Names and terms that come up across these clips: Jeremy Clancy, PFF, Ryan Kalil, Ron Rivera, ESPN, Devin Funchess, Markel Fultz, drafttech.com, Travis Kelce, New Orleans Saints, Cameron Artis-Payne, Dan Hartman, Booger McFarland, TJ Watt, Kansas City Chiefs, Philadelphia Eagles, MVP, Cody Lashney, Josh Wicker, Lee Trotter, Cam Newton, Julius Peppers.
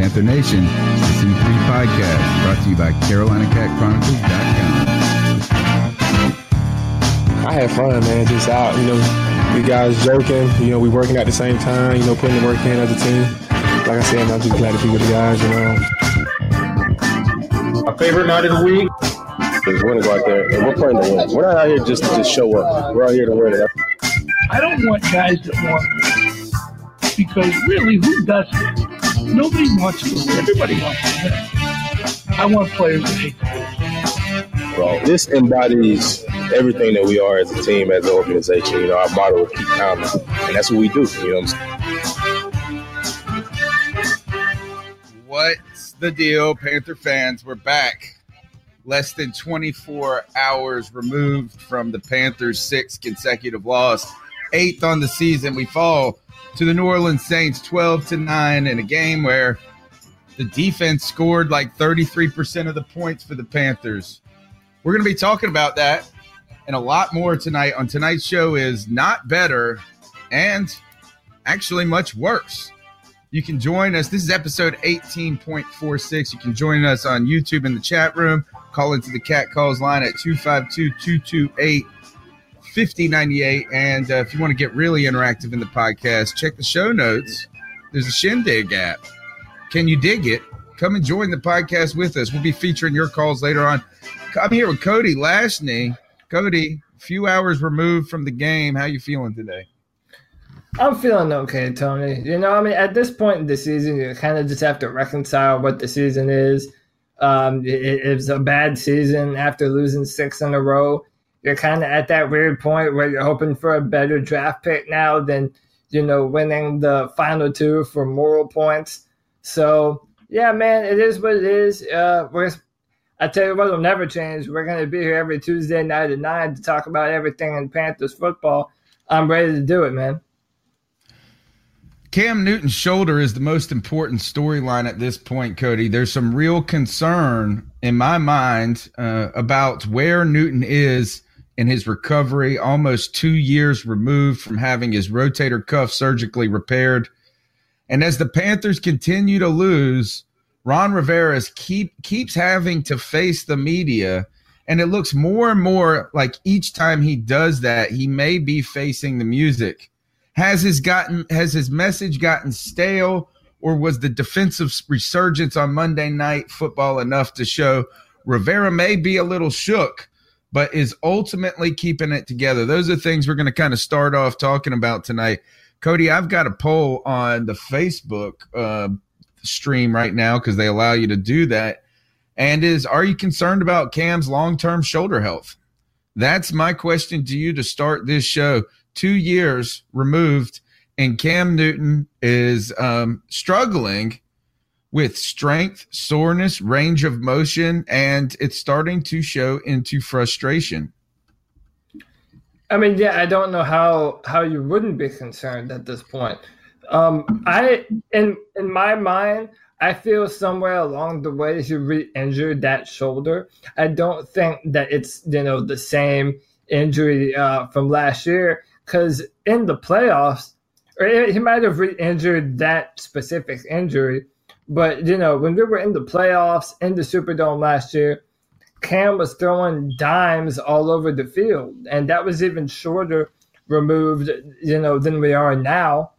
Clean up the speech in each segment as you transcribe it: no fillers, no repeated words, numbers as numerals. Panther Nation, the C3 podcast, brought to you by CarolinaCatChronicles.com. I had fun, man, just out, you guys joking, we working at the same time, putting the work in as a team. Like I said, man, I'm just glad to be with the guys, My favorite night of the week is when to go out there, and we're playing to win. We're not out here just to show up. We're out here to win it. I don't want guys that want this, because really, who does it? Nobody wants to win. Everybody wants to win. I want players to hate the Bro, this embodies everything that we are as a team, as an organization. Our motto is keep calm, and that's what we do. What's the deal, Panther fans? We're back. Less than 24 hours removed from the Panthers' 6th consecutive loss. 8th on the season. We fall to the New Orleans Saints 12-9 in a game where the defense scored like 33% of the points for the Panthers. We're going to be talking about that and a lot more tonight. On tonight's show is not better and actually much worse. You can join us. This is episode 18.46. You can join us on YouTube in the chat room. Call into the Cat Calls line at 252-228. 5098, and if you want to get really interactive in the podcast, check the show notes. There's a Shindig app. Can you dig it? Come and join the podcast with us. We'll be featuring your calls later on. I'm here with Cody Lashney. Cody, a few hours removed from the game. How you feeling today? I'm feeling okay, Tony. At this point in the season, you kind of just have to reconcile what the season is. It was a bad season after losing 6 in a row. You're kind of at that weird point where you're hoping for a better draft pick now than, winning the final 2 for moral points. So, yeah, man, it is what it is. I tell you what, it'll never change. We're going to be here every Tuesday night at 9 to talk about everything in Panthers football. I'm ready to do it, man. Cam Newton's shoulder is the most important storyline at this point, Cody. There's some real concern in my mind about where Newton is in his recovery, almost 2 years removed from having his rotator cuff surgically repaired. And as the Panthers continue to lose, Ron Rivera keeps having to face the media, and it looks more and more like each time he does that, he may be facing the music. Has his message gotten stale, or was the defensive resurgence on Monday Night Football enough to show Rivera may be a little shook, but is ultimately keeping it together? Those are things we're going to kind of start off talking about tonight. Cody, I've got a poll on the Facebook stream right now because they allow you to do that. And are you concerned about Cam's long-term shoulder health? That's my question to you to start this show. 2 years removed, and Cam Newton is struggling with strength, soreness, range of motion, and it's starting to show into frustration. I don't know how you wouldn't be concerned at this point. In my mind, I feel somewhere along the way he re-injured that shoulder. I don't think that it's the same injury from last year. Because in the playoffs, or he might have re-injured that specific injury, but, when we were in the playoffs, in the Superdome last year, Cam was throwing dimes all over the field, and that was even shorter removed, than we are now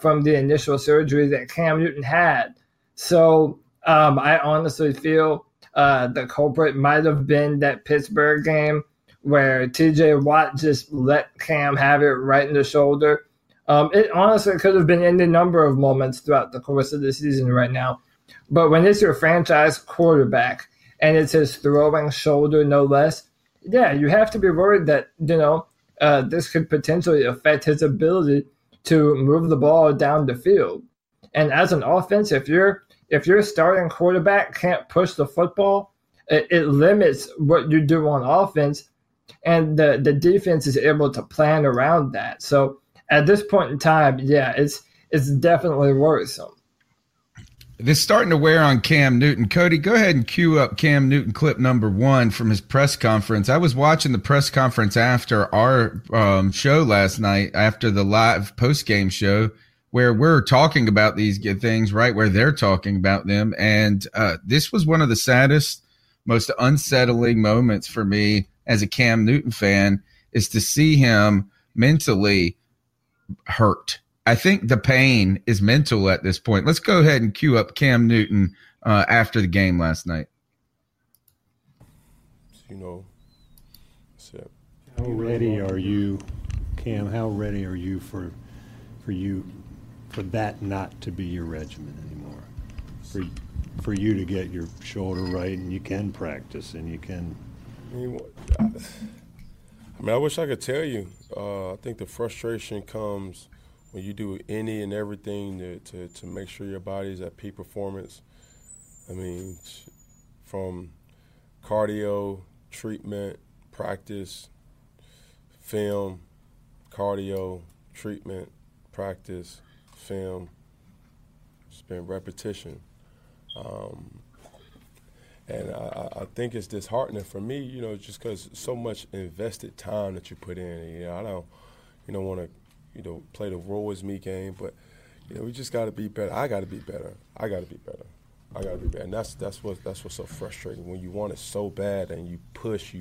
from the initial surgery that Cam Newton had. So I honestly feel the culprit might have been that Pittsburgh game, where TJ Watt just let Cam have it right in the shoulder. It honestly could have been any number of moments throughout the course of the season right now. But when it's your franchise quarterback and it's his throwing shoulder, no less, yeah, you have to be worried that, this could potentially affect his ability to move the ball down the field. And as an offense, if your starting quarterback can't push the football, it limits what you do on offense, and the defense is able to plan around that. So at this point in time, yeah, it's definitely worrisome. This is starting to wear on Cam Newton. Cody, go ahead and cue up Cam Newton clip number 1 from his press conference. I was watching the press conference after our show last night, after the live post-game show, where we're talking about these things, right, where they're talking about them. And this was one of the saddest, most unsettling moments for me as a Cam Newton fan, is to see him mentally hurt. I think the pain is mental at this point. Let's go ahead and cue up Cam Newton after the game last night. You know, how ready are you, Cam? How ready are you for that not to be your regimen anymore? For you to get your shoulder right, and you can practice, and you can. I mean, I wish I could tell you. I think the frustration comes when you do any and everything to make sure your body's at peak performance. I mean, from cardio, treatment, practice, film, cardio, treatment, practice, film. It's been repetition. And I think it's disheartening for me, you know, just because so much invested time that you put in. You know, I don't want to, you know, play the role as me game, but, you know, we just got to be better. I got to be better. And that's what's so frustrating, when you want it so bad and you push,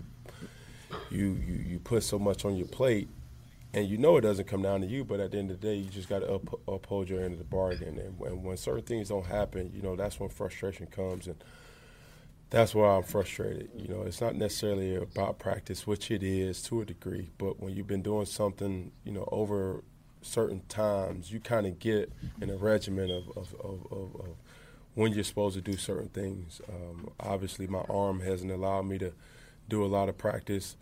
you put so much on your plate, and you know it doesn't come down to you, but at the end of the day, you just got to uphold your end of the bargain. And when certain things don't happen, you know, that's when frustration comes. And that's why I'm frustrated. You know, it's not necessarily about practice, which it is to a degree, but when you've been doing something, you know, over certain times, you kind of get in a regimen of when you're supposed to do certain things. Obviously, my arm hasn't allowed me to do a lot of practice.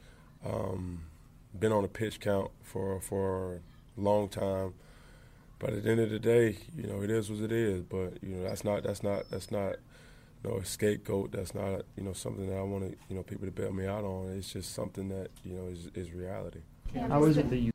Been on a pitch count for a long time, but at the end of the day, you know, it is what it is. But you know, that's not no scapegoat. That's not, you know, something that I want to, you know, people to bail me out on. It's just something that, you know, is reality. How is it that you?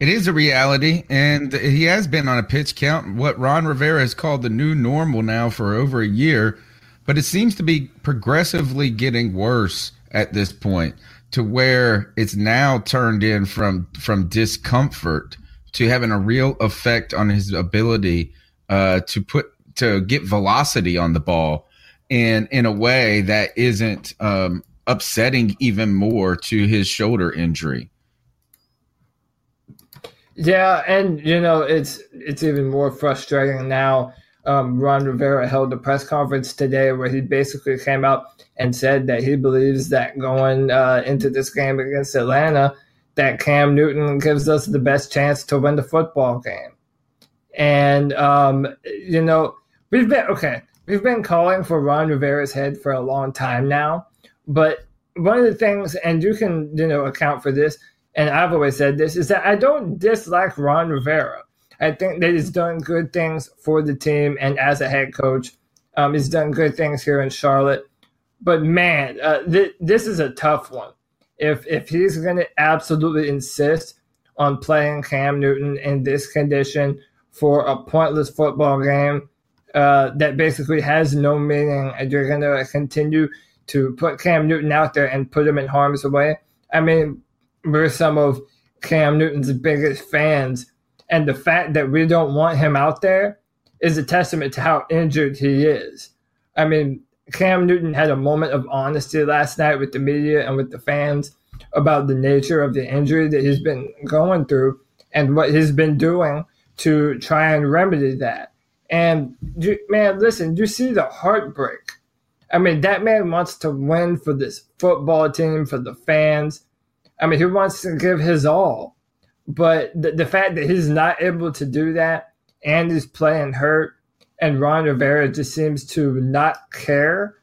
It is a reality, and he has been on a pitch count. What Ron Rivera has called the new normal now for over a year, but it seems to be progressively getting worse at this point, to where it's now turned in from discomfort to having a real effect on his ability to get velocity on the ball, and in a way that isn't upsetting even more to his shoulder injury. Yeah, and you know, it's even more frustrating now. Ron Rivera held a press conference today where he basically came out and said that he believes that going into this game against Atlanta, that Cam Newton gives us the best chance to win the football game. And, you know, we've been calling for Ron Rivera's head for a long time now. But one of the things, and you can, you know, account for this, and I've always said this, is that I don't dislike Ron Rivera. I think that he's done good things for the team, and as a head coach, he's done good things here in Charlotte. But, man, this is a tough one. If he's going to absolutely insist on playing Cam Newton in this condition for a pointless football game that basically has no meaning, and you're going to continue to put Cam Newton out there and put him in harm's way, I mean, we're some of Cam Newton's biggest fans, and the fact that we don't want him out there is a testament to how injured he is. I mean, Cam Newton had a moment of honesty last night with the media and with the fans about the nature of the injury that he's been going through and what he's been doing to try and remedy that. And, man, listen, you see the heartbreak. I mean, that man wants to win for this football team, for the fans. I mean, he wants to give his all. But the fact that he's not able to do that, and he's playing hurt, and Ron Rivera just seems to not care,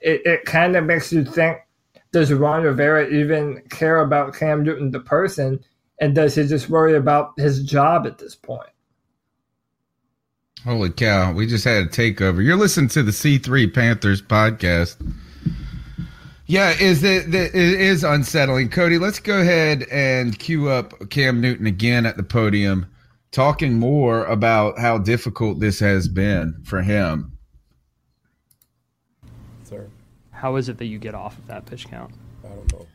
it kind of makes you think, does Ron Rivera even care about Cam Newton, the person, and does he just worry about his job at this point? Holy cow, we just had a takeover. You're listening to the C3 Panthers podcast. Yeah, it is unsettling. Cody, let's go ahead and cue up Cam Newton again at the podium, talking more about how difficult this has been for him. Sir, how is it that you get off of that pitch count? I don't know.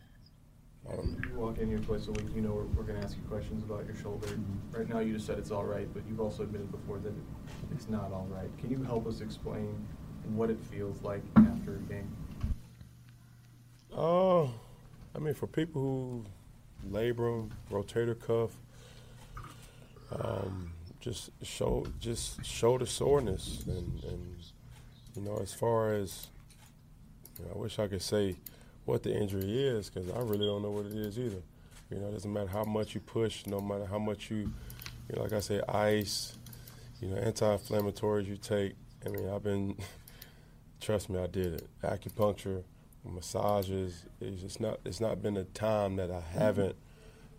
You walk in here twice a week, you know we're going to ask you questions about your shoulder. Mm-hmm. Right now you just said it's all right, but you've also admitted before that it's not all right. Can you help us explain what it feels like after a game? For people who labrum, rotator cuff, just shoulder soreness, and you know, as far as, you know, I wish I could say what the injury is, because I really don't know what it is either. You know, it doesn't matter how much you push, no matter how much you know, like I say, ice, you know, anti-inflammatories you take. I mean, trust me, I did it. Acupuncture, massages, it's not been a time that I haven't,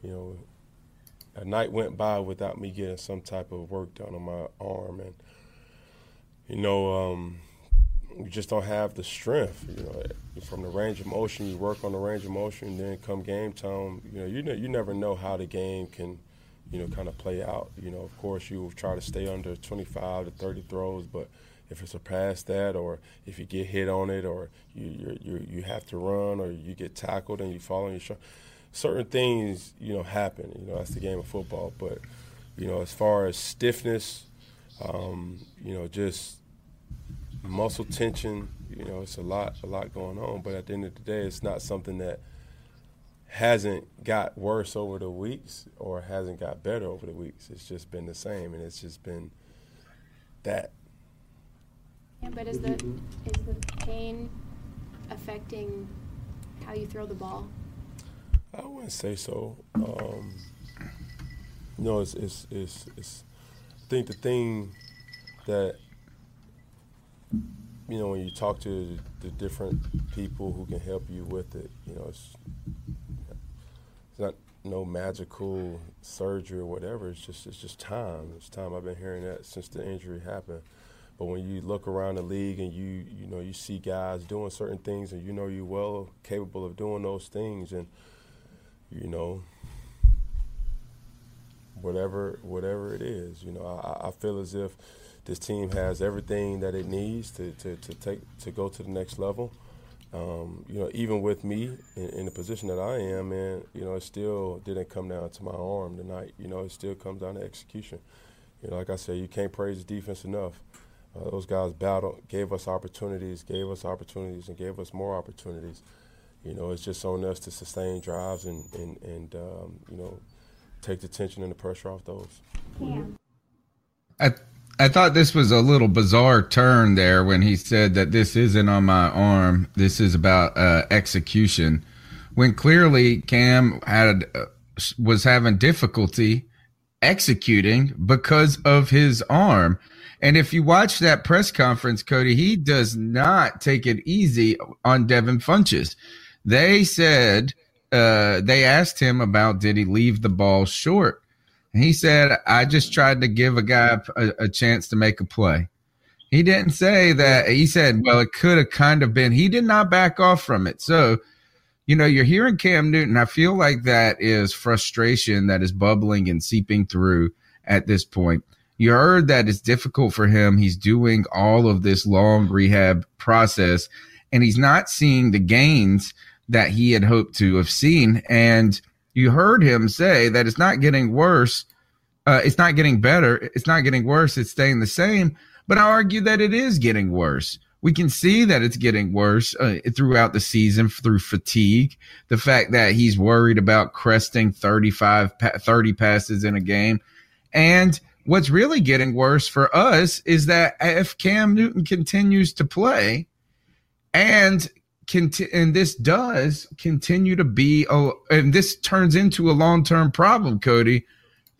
you know, a night went by without me getting some type of work done on my arm. And, you know, you just don't have the strength, you know, from the range of motion. You work on the range of motion, and then come game time, you never know how the game can, you know, kind of play out. You know, of course, you will try to stay under 25 to 30 throws, but if it's past that, or if you get hit on it, or you have to run, or you get tackled and you fall on your shoulder, certain things, you know, happen. You know, that's the game of football. But, you know, as far as stiffness, you know, just muscle tension, you know, it's a lot going on. But at the end of the day, it's not something that hasn't got worse over the weeks or hasn't got better over the weeks. It's just been the same, and it's just been that. Yeah, but is the pain affecting how you throw the ball? I wouldn't say so. No, it's. I think the thing that, you know, when you talk to the different people who can help you with it, you know, it's not no magical surgery or whatever. It's just time. It's time. I've been hearing that since the injury happened. But when you look around the league and you know you see guys doing certain things, and you know you're well capable of doing those things, and you know whatever it is, you know, I feel as if this team has everything that it needs to go to the next level. You know, even with me in the position that I am in, you know, it still didn't come down to my arm tonight. You know, it still comes down to execution. You know, like I said, you can't praise the defense enough. Those guys battled, gave us opportunities, and gave us more opportunities. You know, it's just on us to sustain drives and you know, take the tension and the pressure off those. Yeah. I thought this was a little bizarre turn there when he said that this isn't on my arm. This is about execution, when clearly Cam was having difficulty executing because of his arm. And if you watch that press conference, Cody, he does not take it easy on Devin Funchess. They said, they asked him about, did he leave the ball short? And he said, I just tried to give a guy a chance to make a play. He didn't say that. He said, well, it could have kind of been. He did not back off from it. So, you know, you're hearing Cam Newton. I feel like that is frustration that is bubbling and seeping through at this point. You heard that it's difficult for him. He's doing all of this long rehab process, and he's not seeing the gains that he had hoped to have seen. And you heard him say that it's not getting worse. It's not getting better. It's not getting worse. It's staying the same. But I argue that it is getting worse. We can see that it's getting worse throughout the season through fatigue. The fact that he's worried about cresting 30 passes in a game. And what's really getting worse for us is that if Cam Newton continues to play, and this turns into a long-term problem, Cody,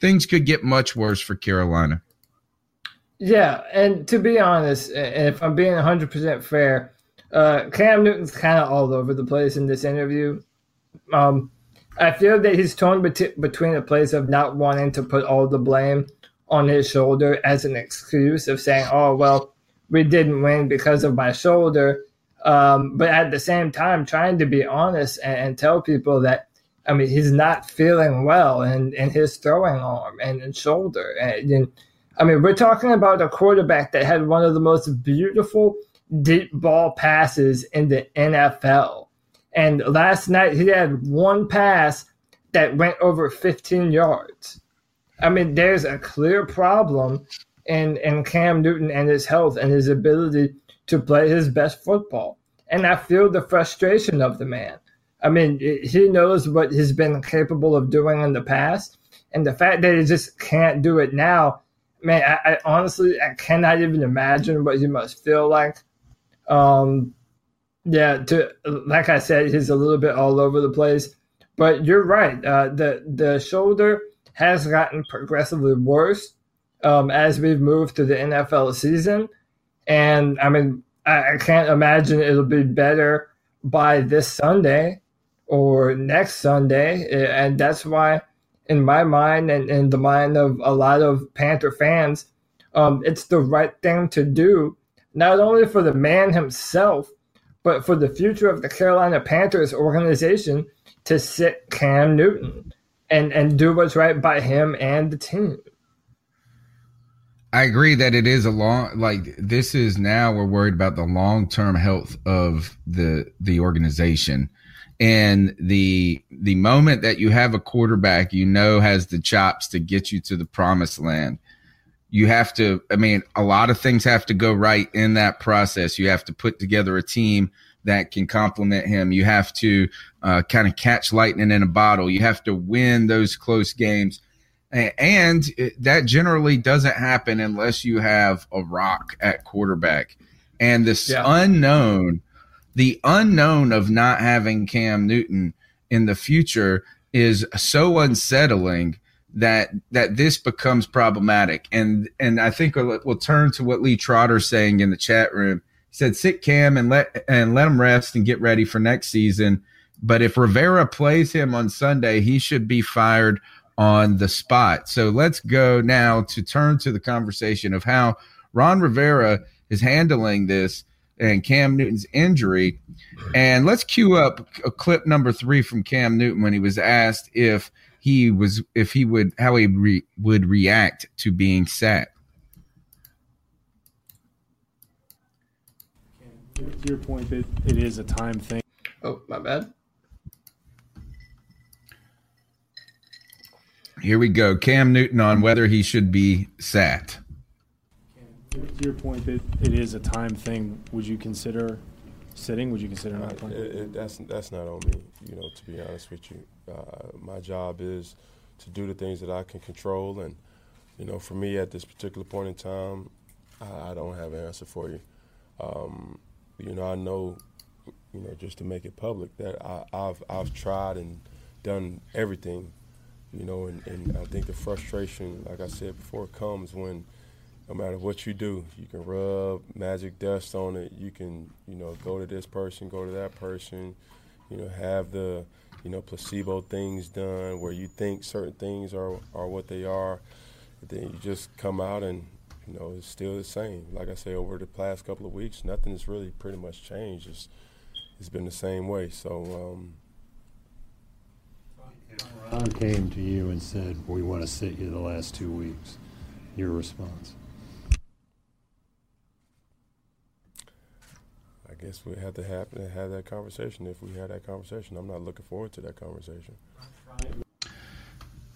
things could get much worse for Carolina. Yeah, and to be honest, and if I'm being 100% fair, Cam Newton's kind of all over the place in this interview. I feel that his tone between a place of not wanting to put all the blame on his shoulder as an excuse of saying, oh, well, we didn't win because of my shoulder. But at the same time, trying to be honest and tell people that, I mean, he's not feeling well in his throwing arm and shoulder. And I mean, we're talking about a quarterback that had one of the most beautiful deep ball passes in the NFL. And last night he had one pass that went over 15 yards. I mean, there's a clear problem in Cam Newton and his health and his ability to play his best football. And I feel the frustration of the man. I mean, he knows what he's been capable of doing in the past. And the fact that he just can't do it now, man, I honestly, I cannot even imagine what he must feel like. Like I said, he's a little bit all over the place. But you're right. The shoulder has gotten progressively worse as we've moved through the NFL season. And, I mean, I can't imagine it'll be better by this Sunday or next Sunday. And that's why, in my mind and in the mind of a lot of Panther fans, it's the right thing to do, not only for the man himself, but for the future of the Carolina Panthers organization to sit Cam Newton and do what's right by him and the team. I agree that it is a long, like this is now we're worried about the long-term health of the organization. And the moment that you have a quarterback, you know, has the chops to get you to the promised land. You have to, I mean, a lot of things have to go right in that process. You have to put together a team that can complement him. You have to kind of catch lightning in a bottle. You have to win those close games. And that generally doesn't happen unless you have a rock at quarterback. And this unknown of not having Cam Newton in the future is so unsettling that this becomes problematic. And I think we'll turn to what Lee Trotter's saying in the chat room. He said, sit Cam and let him rest and get ready for next season. But if Rivera plays him on Sunday, he should be fired on the spot. So let's go now to turn to the conversation of how Ron Rivera is handling this and Cam Newton's injury. And let's cue up a clip number 3 from Cam Newton when he was asked how he would react to being sat. To your point that it is a time thing. Oh, my bad. Here we go. Cam Newton on whether he should be sat. To your point that it is a time thing. Would you consider sitting? Would you consider not playing? That's not on me, you know, to be honest with you. My job is to do the things that I can control. And, you know, for me at this particular point in time, I don't have an answer for you. You know, I know, you know, just to make it public, that I've tried and done everything, you know, and I think the frustration, like I said before, comes when no matter what you do, you can rub magic dust on it. You can, you know, go to this person, go to that person, you know, have the, you know, placebo things done where you think certain things are what they are. But then you just come out and, you know, it's still the same. Like I say, over the past couple of weeks, nothing has really pretty much changed. It's been the same way. So, Ron came to you and said, we want to sit you the last 2 weeks. Your response? I guess we have to have that conversation if we had that conversation. I'm not looking forward to that conversation.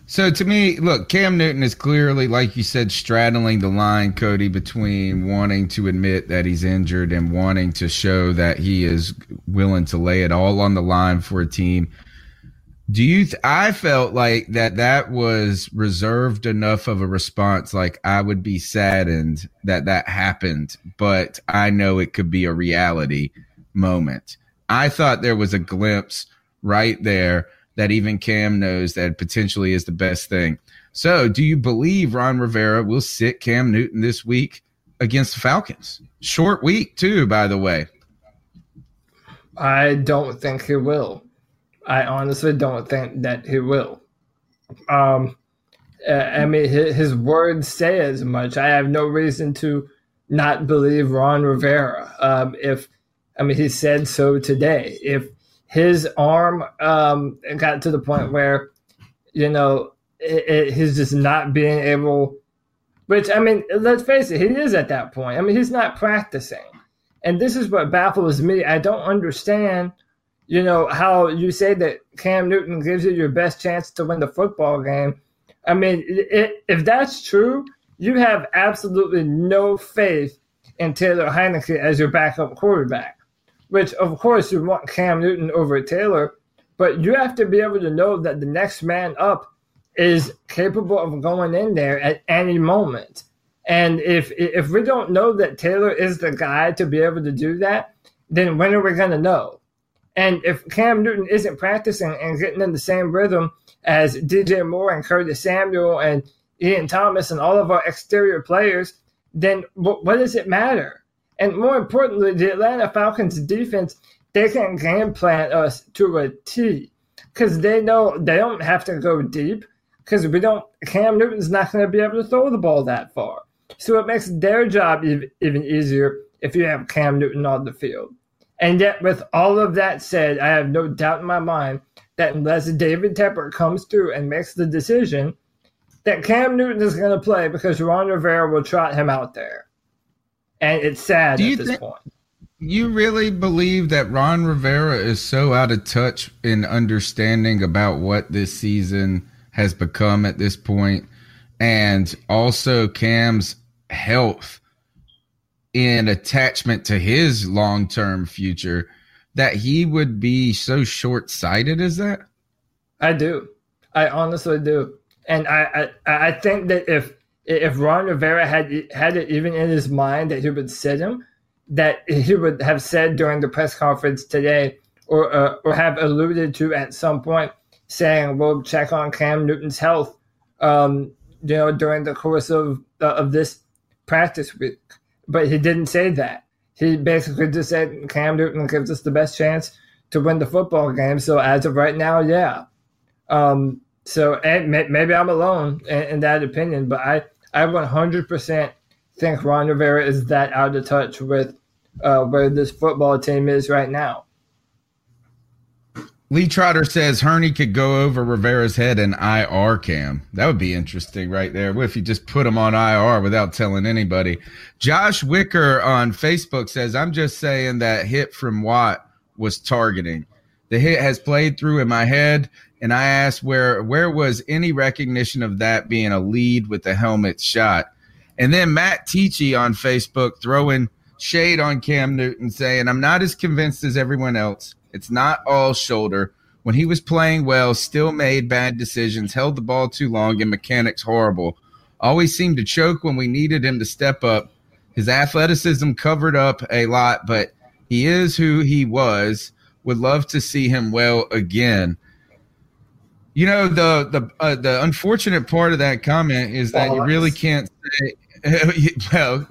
So to me, look, Cam Newton is clearly, like you said, straddling the line, Cody, between wanting to admit that he's injured and wanting to show that he is willing to lay it all on the line for a team. Do you? I felt like that was reserved enough of a response. Like I would be saddened that happened, but I know it could be a reality moment. I thought there was a glimpse right there that even Cam knows that potentially is the best thing. So, do you believe Ron Rivera will sit Cam Newton this week against the Falcons? Short week too, by the way. I don't think he will. I honestly don't think that he will. I mean, his words say as much. I have no reason to not believe Ron Rivera. He said so today. If his arm got to the point where, he's just not being able, which, let's face it, he is at that point. He's not practicing. And this is what baffles me. I don't understand, how you say that Cam Newton gives you your best chance to win the football game. If that's true, you have absolutely no faith in Taylor Heineke as your backup quarterback, which, of course, you want Cam Newton over Taylor, but you have to be able to know that the next man up is capable of going in there at any moment. And if we don't know that Taylor is the guy to be able to do that, then when are we going to know? And if Cam Newton isn't practicing and getting in the same rhythm as DJ Moore and Curtis Samuel and Ian Thomas and all of our exterior players, then what does it matter? And more importantly, the Atlanta Falcons defense, they can game plan us to a T because they know they don't have to go deep because Cam Newton's not going to be able to throw the ball that far. So it makes their job even easier if you have Cam Newton on the field. And yet, with all of that said, I have no doubt in my mind that unless David Tepper comes through and makes the decision, that Cam Newton is going to play because Ron Rivera will trot him out there. And it's sad this point. You really believe that Ron Rivera is so out of touch in understanding about what this season has become at this point, and also Cam's health in attachment to his long-term future, that he would be so short-sighted as that? I do. I honestly do. And I think that if Ron Rivera had it even in his mind that he would sit him, that he would have said during the press conference today or have alluded to at some point, saying we'll check on Cam Newton's health during the course of this practice week. But he didn't say that. He basically just said Cam Newton gives us the best chance to win the football game. So as of right now, yeah. So maybe I'm alone in that opinion, but I 100% think Ron Rivera is that out of touch with where this football team is right now. Lee Trotter says Hurney could go over Rivera's head and IR Cam. That would be interesting right there. What if you just put him on IR without telling anybody? Josh Wicker on Facebook says, I'm just saying that hit from Watt was targeting. The hit has played through in my head, and I asked where was any recognition of that being a lead with the helmet shot. And then Matt Tichy on Facebook throwing shade on Cam Newton saying, I'm not as convinced as everyone else. It's not all shoulder. When he was playing well, still made bad decisions, held the ball too long, and mechanics horrible. Always seemed to choke when we needed him to step up. His athleticism covered up a lot, but he is who he was. Would love to see him well again. The unfortunate part of that comment is that you really can't say – well,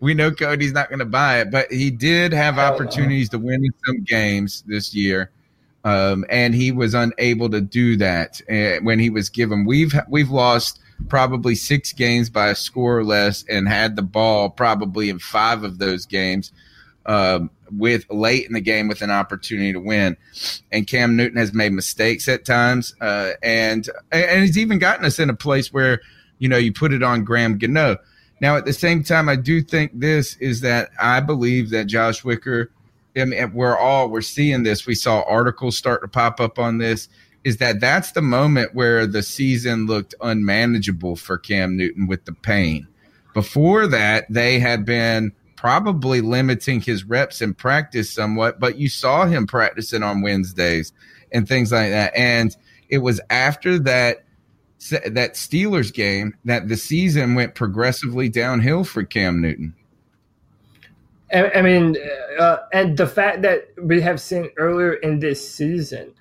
we know Cody's not going to buy it, but he did have opportunities to win some games this year, and he was unable to do that when he was given. We've lost probably 6 games by a score or less and had the ball probably in 5 of those games with late in the game with an opportunity to win. And Cam Newton has made mistakes at times, and he's even gotten us in a place where, you put it on Graham Gano. Now, at the same time, I do think this is that I believe that Josh Wicker, we're seeing this. We saw articles start to pop up on this, is that that's the moment where the season looked unmanageable for Cam Newton with the pain. Before that, they had been probably limiting his reps in practice somewhat, but you saw him practicing on Wednesdays and things like that. And it was after that Steelers game that the season went progressively downhill for Cam Newton. And the fact that we have seen earlier in this season,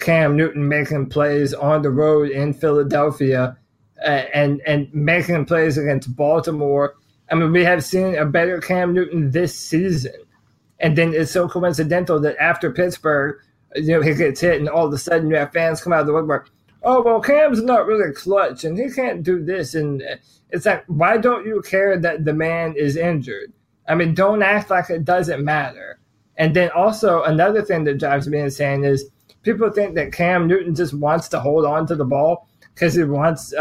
Cam Newton making plays on the road in Philadelphia and making plays against Baltimore. We have seen a better Cam Newton this season. And then it's so coincidental that after Pittsburgh, he gets hit and all of a sudden you have fans come out of the woodwork. oh, well, Cam's not really clutch and he can't do this. And it's like, why don't you care that the man is injured? I mean, don't act like it doesn't matter. And then also another thing that drives me insane is people think that Cam Newton just wants to hold on to the ball because he wants,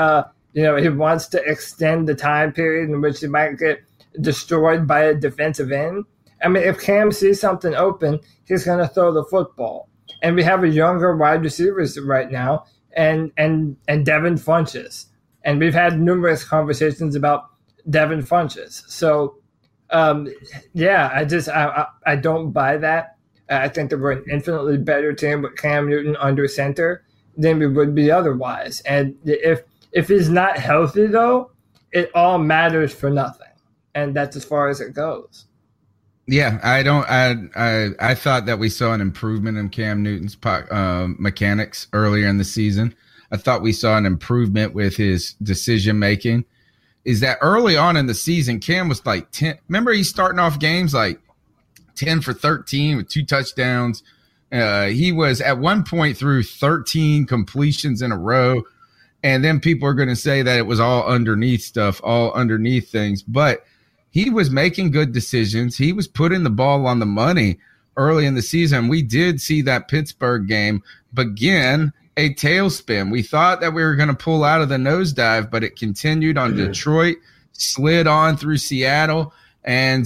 he wants to extend the time period in which he might get destroyed by a defensive end. I mean, if Cam sees something open, he's going to throw the football. And we have a younger wide receivers right now, and Devin Funchess. And we've had numerous conversations about Devin Funchess. So, I don't buy that. I think that we're an infinitely better team with Cam Newton under center than we would be otherwise. And if he's not healthy, though, it all matters for nothing. And that's as far as it goes. Yeah, I thought that we saw an improvement in Cam Newton's mechanics earlier in the season. I thought we saw an improvement with his decision making. Is that early on in the season, Cam was like 10. Remember, he's starting off games like 10 for 13 with 2 touchdowns. He was at one point through 13 completions in a row. And then people are going to say that it was all underneath stuff, all underneath things. But he was making good decisions. He was putting the ball on the money early in the season. We did see that Pittsburgh game begin a tailspin. We thought that we were going to pull out of the nosedive, but it continued on Detroit, slid on through Seattle, and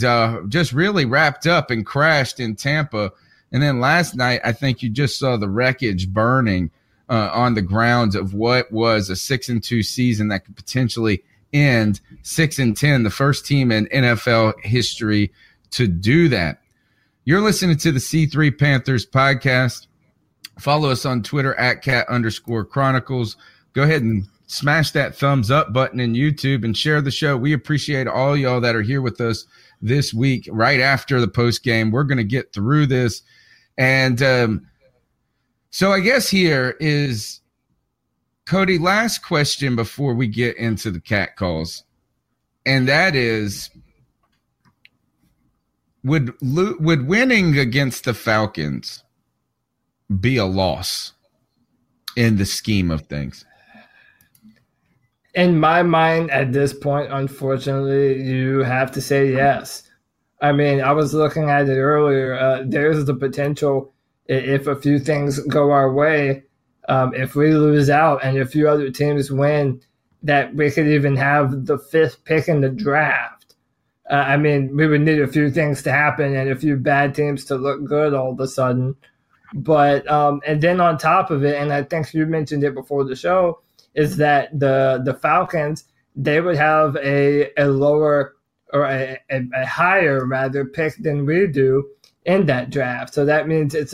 just really wrapped up and crashed in Tampa. And then last night, I think you just saw the wreckage burning on the grounds of what was a 6-2 season that could potentially end 6-10, the first team in NFL history to do that. You're listening to the C3 Panthers podcast. Follow us on Twitter at @cat_chronicles. Go ahead and smash that thumbs up button in YouTube and share the show. We appreciate all y'all that are here with us this week. Right after the post game, we're going to get through this. And so I guess here is, Cody, last question before we get into the cat calls, and that is, would winning against the Falcons be a loss in the scheme of things? In my mind, at this point, unfortunately, you have to say yes. I mean, I was looking at it earlier. There's the potential, if a few things go our way, if we lose out and a few other teams win, that we could even have the 5th pick in the draft. I mean, we would need a few things to happen and a few bad teams to look good all of a sudden. But and then on top of it, and I think you mentioned it before the show, is that the Falcons, they would have a higher pick than we do in that draft. So that means it's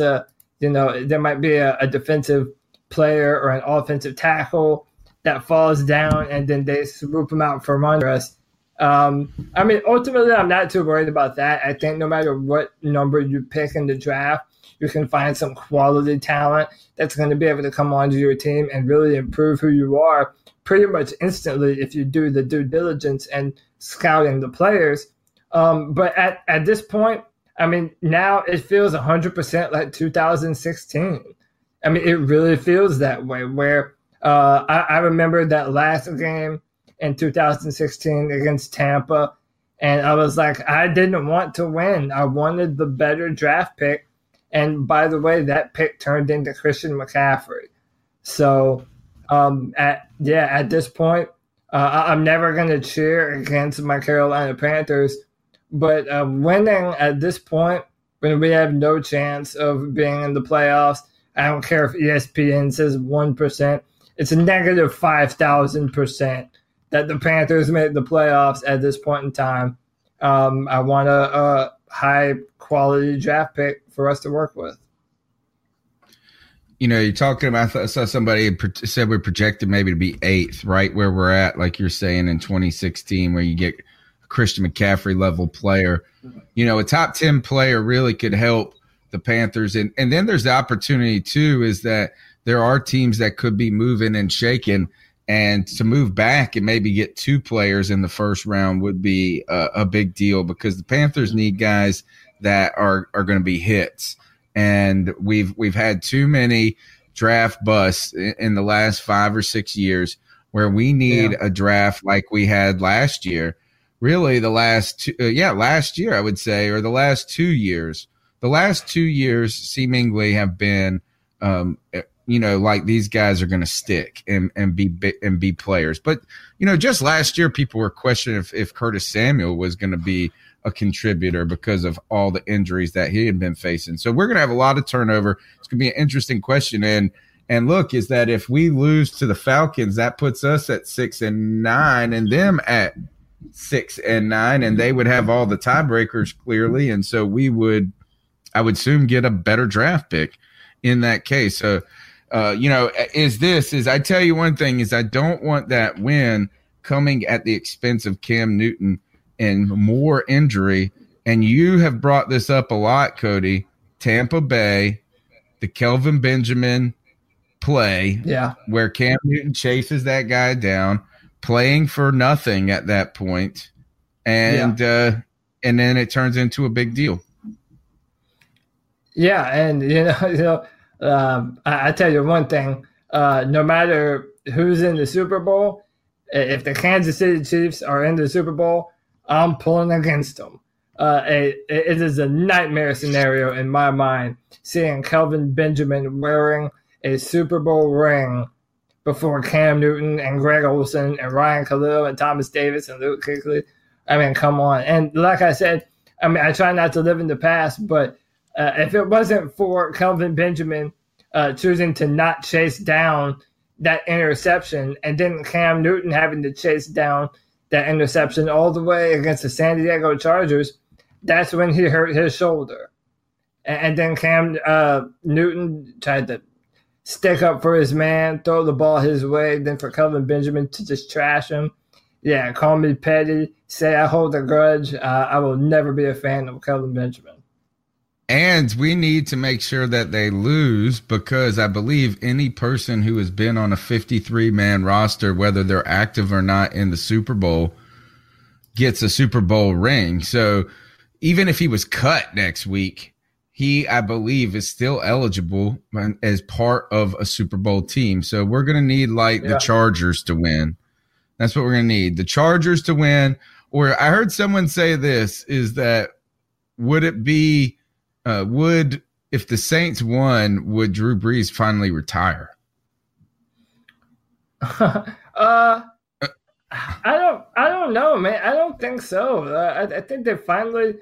there might be a defensive player or an offensive tackle that falls down, and then they swoop them out from under us. I mean, ultimately, I'm not too worried about that. I think no matter what number you pick in the draft, you can find some quality talent that's going to be able to come onto your team and really improve who you are pretty much instantly if you do the due diligence and scouting the players. But at this point, I mean, now it feels 100% like 2016. I mean, it really feels that way, where I remember that last game in 2016 against Tampa, and I was like, I didn't want to win. I wanted the better draft pick. And by the way, that pick turned into Christian McCaffrey. So, at this point, I'm never going to cheer against my Carolina Panthers. But winning at this point, when we have no chance of being in the playoffs, I don't care if ESPN says 1%. It's a negative 5,000% that the Panthers made the playoffs at this point in time. I want a high-quality draft pick for us to work with. You know, you're talking about, I saw somebody said we're projected maybe to be 8th, right where we're at, like you're saying, in 2016, where you get a Christian McCaffrey-level player. You know, a top 10 player really could help the Panthers. And then there's the opportunity, too, is that there are teams that could be moving and shaking, and to move back and maybe get 2 players in the first round would be a big deal, because the Panthers need guys that are going to be hits. And we've had too many draft bust in the last 5 or 6 years where we need a draft like we had last year. Really, the last two, last year, I would say, or the last 2 years. The last 2 years seemingly have been, like these guys are going to stick and be players. But, just last year, people were questioning if Curtis Samuel was going to be a contributor because of all the injuries that he had been facing. So we're going to have a lot of turnover. It's going to be an interesting question. And look, is that if we lose to the Falcons, that puts us at 6-9 and them at 6-9, and they would have all the tiebreakers clearly. And so we would, I would assume, get a better draft pick in that case. So, I tell you one thing is I don't want that win coming at the expense of Cam Newton and more injury. And you have brought this up a lot, Cody. Tampa Bay, the Kelvin Benjamin play, where Cam Newton chases that guy down, playing for nothing at that point. And then it turns into a big deal. Yeah, and I tell you one thing: no matter who's in the Super Bowl, if the Kansas City Chiefs are in the Super Bowl, I'm pulling against them. It is a nightmare scenario in my mind seeing Kelvin Benjamin wearing a Super Bowl ring before Cam Newton and Greg Olsen and Ryan Kalil and Thomas Davis and Luke Kuechly. I mean, come on! And like I said, I mean, I try not to live in the past, but if it wasn't for Kelvin Benjamin choosing to not chase down that interception, and then Cam Newton having to chase down that interception all the way against the San Diego Chargers, that's when he hurt his shoulder. And then Cam Newton tried to stick up for his man, throw the ball his way, then for Kelvin Benjamin to just trash him. Yeah, call me petty, say I hold a grudge. I will never be a fan of Kelvin Benjamin. And we need to make sure that they lose because I believe any person who has been on a 53-man roster, whether they're active or not in the Super Bowl, gets a Super Bowl ring. So even if he was cut next week, he, I believe, is still eligible as part of a Super Bowl team. So we're going to need, the Chargers to win. That's what we're going to need. The Chargers to win. Or I heard someone say this, is that would it be – if the Saints won, would Drew Brees finally retire? I don't know, man. I don't think so. I think they finally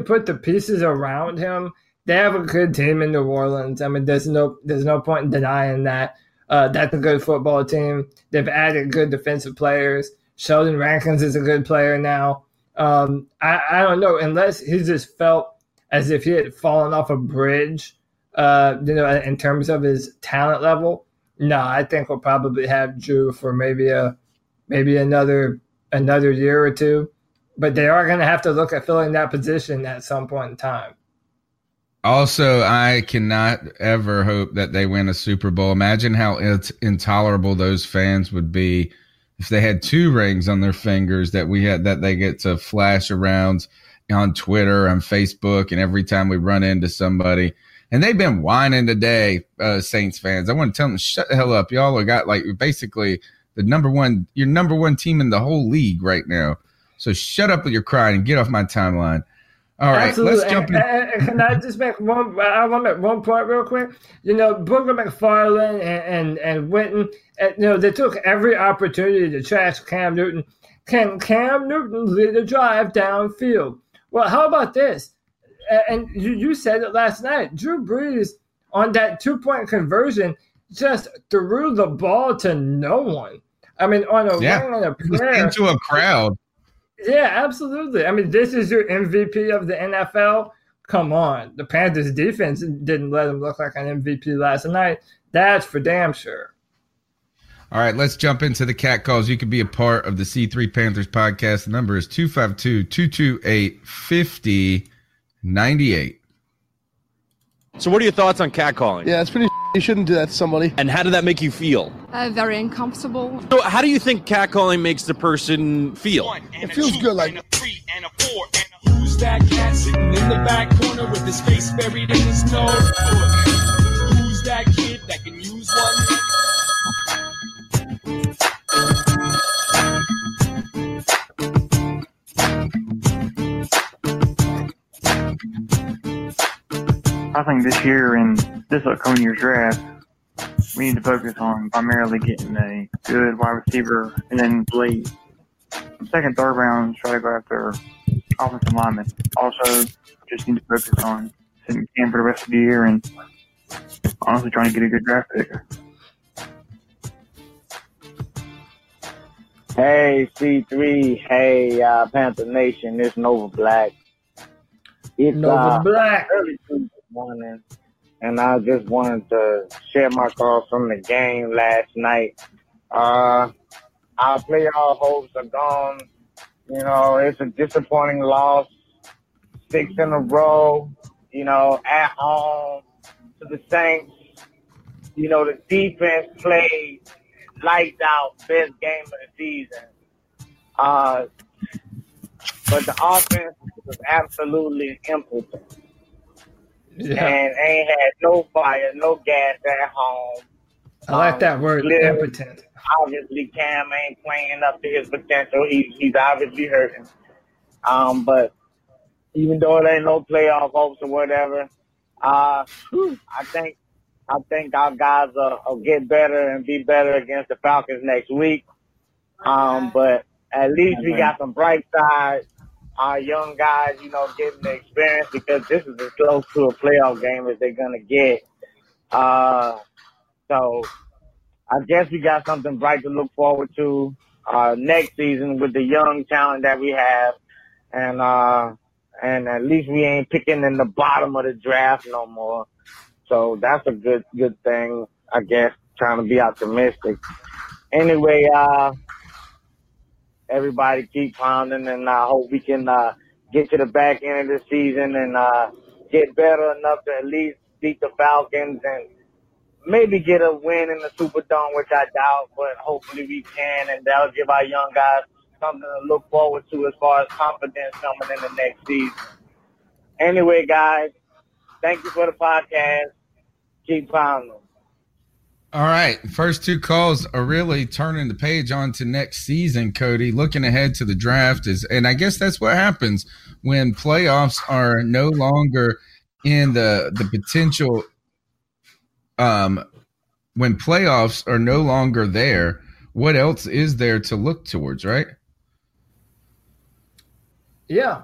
put the pieces around him. They have a good team in New Orleans. I mean, there's no point in denying that. That's a good football team. They've added good defensive players. Sheldon Rankins is a good player now. I don't know, unless he just felt as if he had fallen off a bridge, in terms of his talent level. No, I think we'll probably have Drew for maybe another year or two. But they are going to have to look at filling that position at some point in time. Also, I cannot ever hope that they win a Super Bowl. Imagine how intolerable those fans would be if they had two rings on their fingers that they get to flash around on Twitter and Facebook, and every time we run into somebody, and they've been whining today, Saints fans. I want to tell them, shut the hell up. Y'all are got basically your number one team in the whole league right now. So shut up with your crying and get off my timeline. All right, absolutely. Let's jump in. And can I just make one? I want to make one point real quick. Booger McFarland and Witten. They took every opportunity to trash Cam Newton. Can Cam Newton lead a drive downfield? Well, how about this? And you said it last night. Drew Brees, on that two-point conversion, just threw the ball to no one. I mean, on a ring and a prayer. Into a crowd. Yeah, absolutely. I mean, this is your MVP of the NFL? Come on. The Panthers' defense didn't let him look like an MVP last night. That's for damn sure. All right, let's jump into the cat calls. You can be a part of the C3 Panthers podcast. The number is 252-228-5098. So what are your thoughts on catcalling? Yeah, it's pretty you shouldn't do that to somebody. And how did that make you feel? Very uncomfortable. So how do you think catcalling makes the person feel? It feels good like... Who's that cat sitting in the back corner with his face buried in his nose? Who's that kid? I think this year and this upcoming year's draft, we need to focus on primarily getting a good wide receiver and then late second, third rounds, try to go after offensive linemen. Also, just need to focus on sitting camp for the rest of the year and honestly trying to get a good draft pick. Hey, C3. Hey, Panther Nation. It's Nova Black. It's Nova Black. Early Tuesday morning, and I just wanted to share my thoughts from the game last night. Our playoff hopes are gone. You know, it's a disappointing loss. 6 in a row, you know, at home to the Saints. You know, the defense played lights out, best game of the season. But the offense was absolutely impotent. Yeah. And ain't had no fire, no gas at home. I like that word, impotent. Obviously, Cam ain't playing up to his potential. He's obviously hurting. But even though it ain't no playoff hopes or whatever, I think our guys will get better and be better against the Falcons next week. But at least we got some bright side. Our young guys, you know, getting the experience because this is as close to a playoff game as they're going to get. So I guess we got something bright to look forward to next season with the young talent that we have. And at least we ain't picking in the bottom of the draft no more. So that's a good thing, I guess, trying to be optimistic. Anyway, everybody keep pounding, and I hope we can get to the back end of the season and get better enough to at least beat the Falcons and maybe get a win in the Superdome, which I doubt, but hopefully we can, and that'll give our young guys something to look forward to as far as confidence coming in the next season. Anyway, guys, thank you for the podcast. Keep pounding. All right. First two calls are really turning the page on to next season, Cody. Looking ahead to the draft is, and I guess that's what happens when playoffs are no longer in the potential, when playoffs are no longer there, what else is there to look towards, right? Yeah.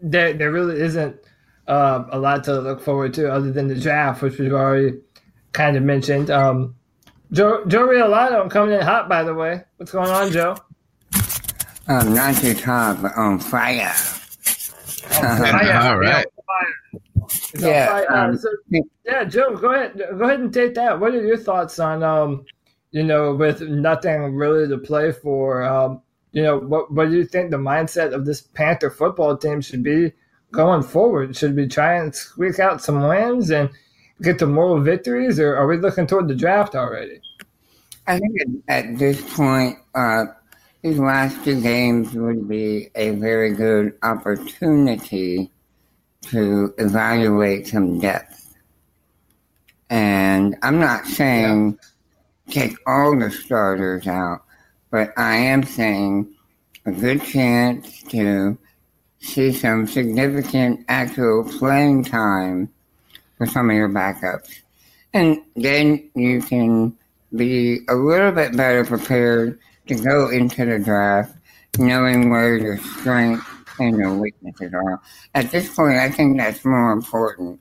There really isn't a lot to look forward to other than the draft, which we've already kind of mentioned. Joe Riolano coming in hot, by the way. What's going on, Joe? Not too hot, but on fire. All right. Yeah, Joe, go ahead and take that. What are your thoughts on, you know, with nothing really to play for, you know, what do you think the mindset of this Panther football team should be going forward? Should we try and squeak out some wins and get the moral victories, or are we looking toward the draft already? I think at this point, these last two games would be a very good opportunity to evaluate some depth. And I'm not saying take all the starters out, but I am saying a good chance to see some significant actual playing time for some of your backups. And then you can be a little bit better prepared to go into the draft, knowing where your strengths and your weaknesses are. At this point, I think that's more important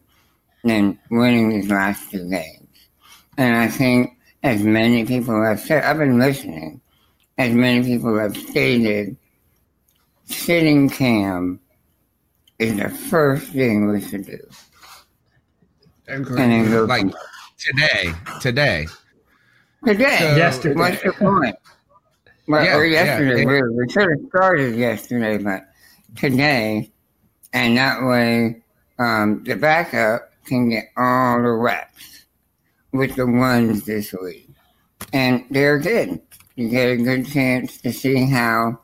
than winning these last two games. And I think, as many people have said, I've been listening, as many people have stated, sitting Cam is the first thing we should do. And like today. So yesterday. What's the point? Well, yeah, or yesterday, really. We should have started yesterday, but today, and that way the backup can get all the reps with the ones this week. And they're good. You get a good chance to see how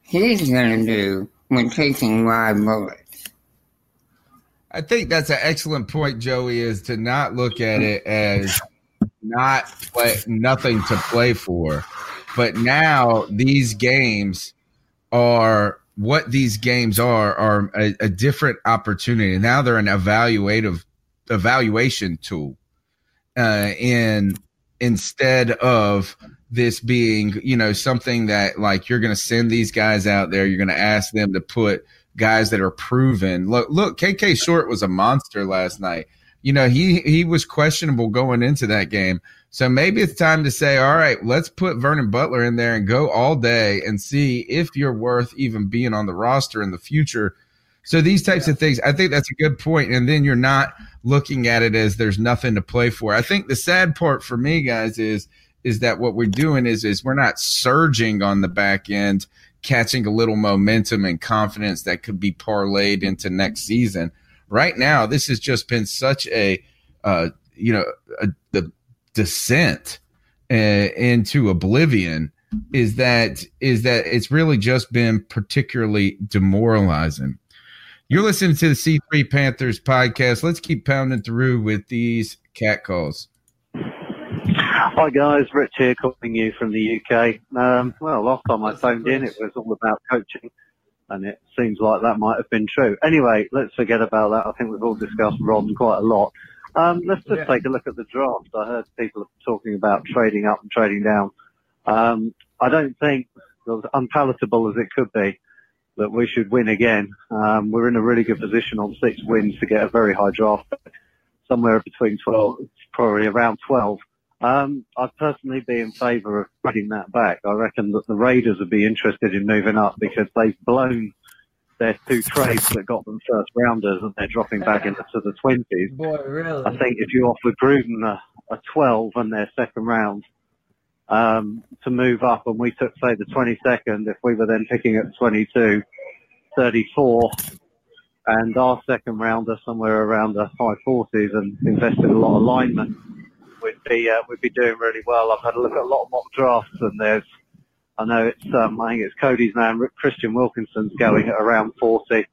he's going to do when taking live bullets. I think that's an excellent point, Joey, is to not look at it as nothing to play for. But now these games are what these games are a different opportunity. Now they're an evaluation tool, and instead of this being, you know, something that like you're going to send these guys out there, you're going to ask them to put guys that are proven. Look, KK Short was a monster last night. You know, he was questionable going into that game. So maybe it's time to say, all right, let's put Vernon Butler in there and go all day and see if you're worth even being on the roster in the future. So these types of things, I think that's a good point. And then you're not looking at it as there's nothing to play for. I think the sad part for me, guys, is that what we're doing is we're not surging on the back end, catching a little momentum and confidence that could be parlayed into next season. Right now, this has just been such the descent into oblivion is that it's really just been particularly demoralizing. You're listening to the C3 Panthers podcast. Let's keep pounding through with these cat calls. Hi guys, Rich here calling you from the UK. Last time I phoned in, it was all about coaching. And it seems like that might have been true. Anyway, let's forget about that. I think we've all discussed Ron quite a lot. Let's just take a look at the draft. I heard people talking about trading up and trading down. I don't think, as unpalatable as it could be, that we should win again. We're in a really good position on 6 wins to get a very high draft pick, somewhere between 12, probably around 12. I'd personally be in favour of spreading that back. I reckon that the Raiders would be interested in moving up because they've blown their 2 trades that got them first rounders and they're dropping back into the 20s. Boy, really? I think if you offer Gruden a 12 in their second round to move up, and we took, say, the 22nd, if we were then picking at 22, 34, and our second rounder somewhere around the high 40s and invested a lot of linemen, we'd be doing really well. I've had a look at a lot of mock drafts, and I think it's Cody's man, Christian Wilkinson's going at around 40.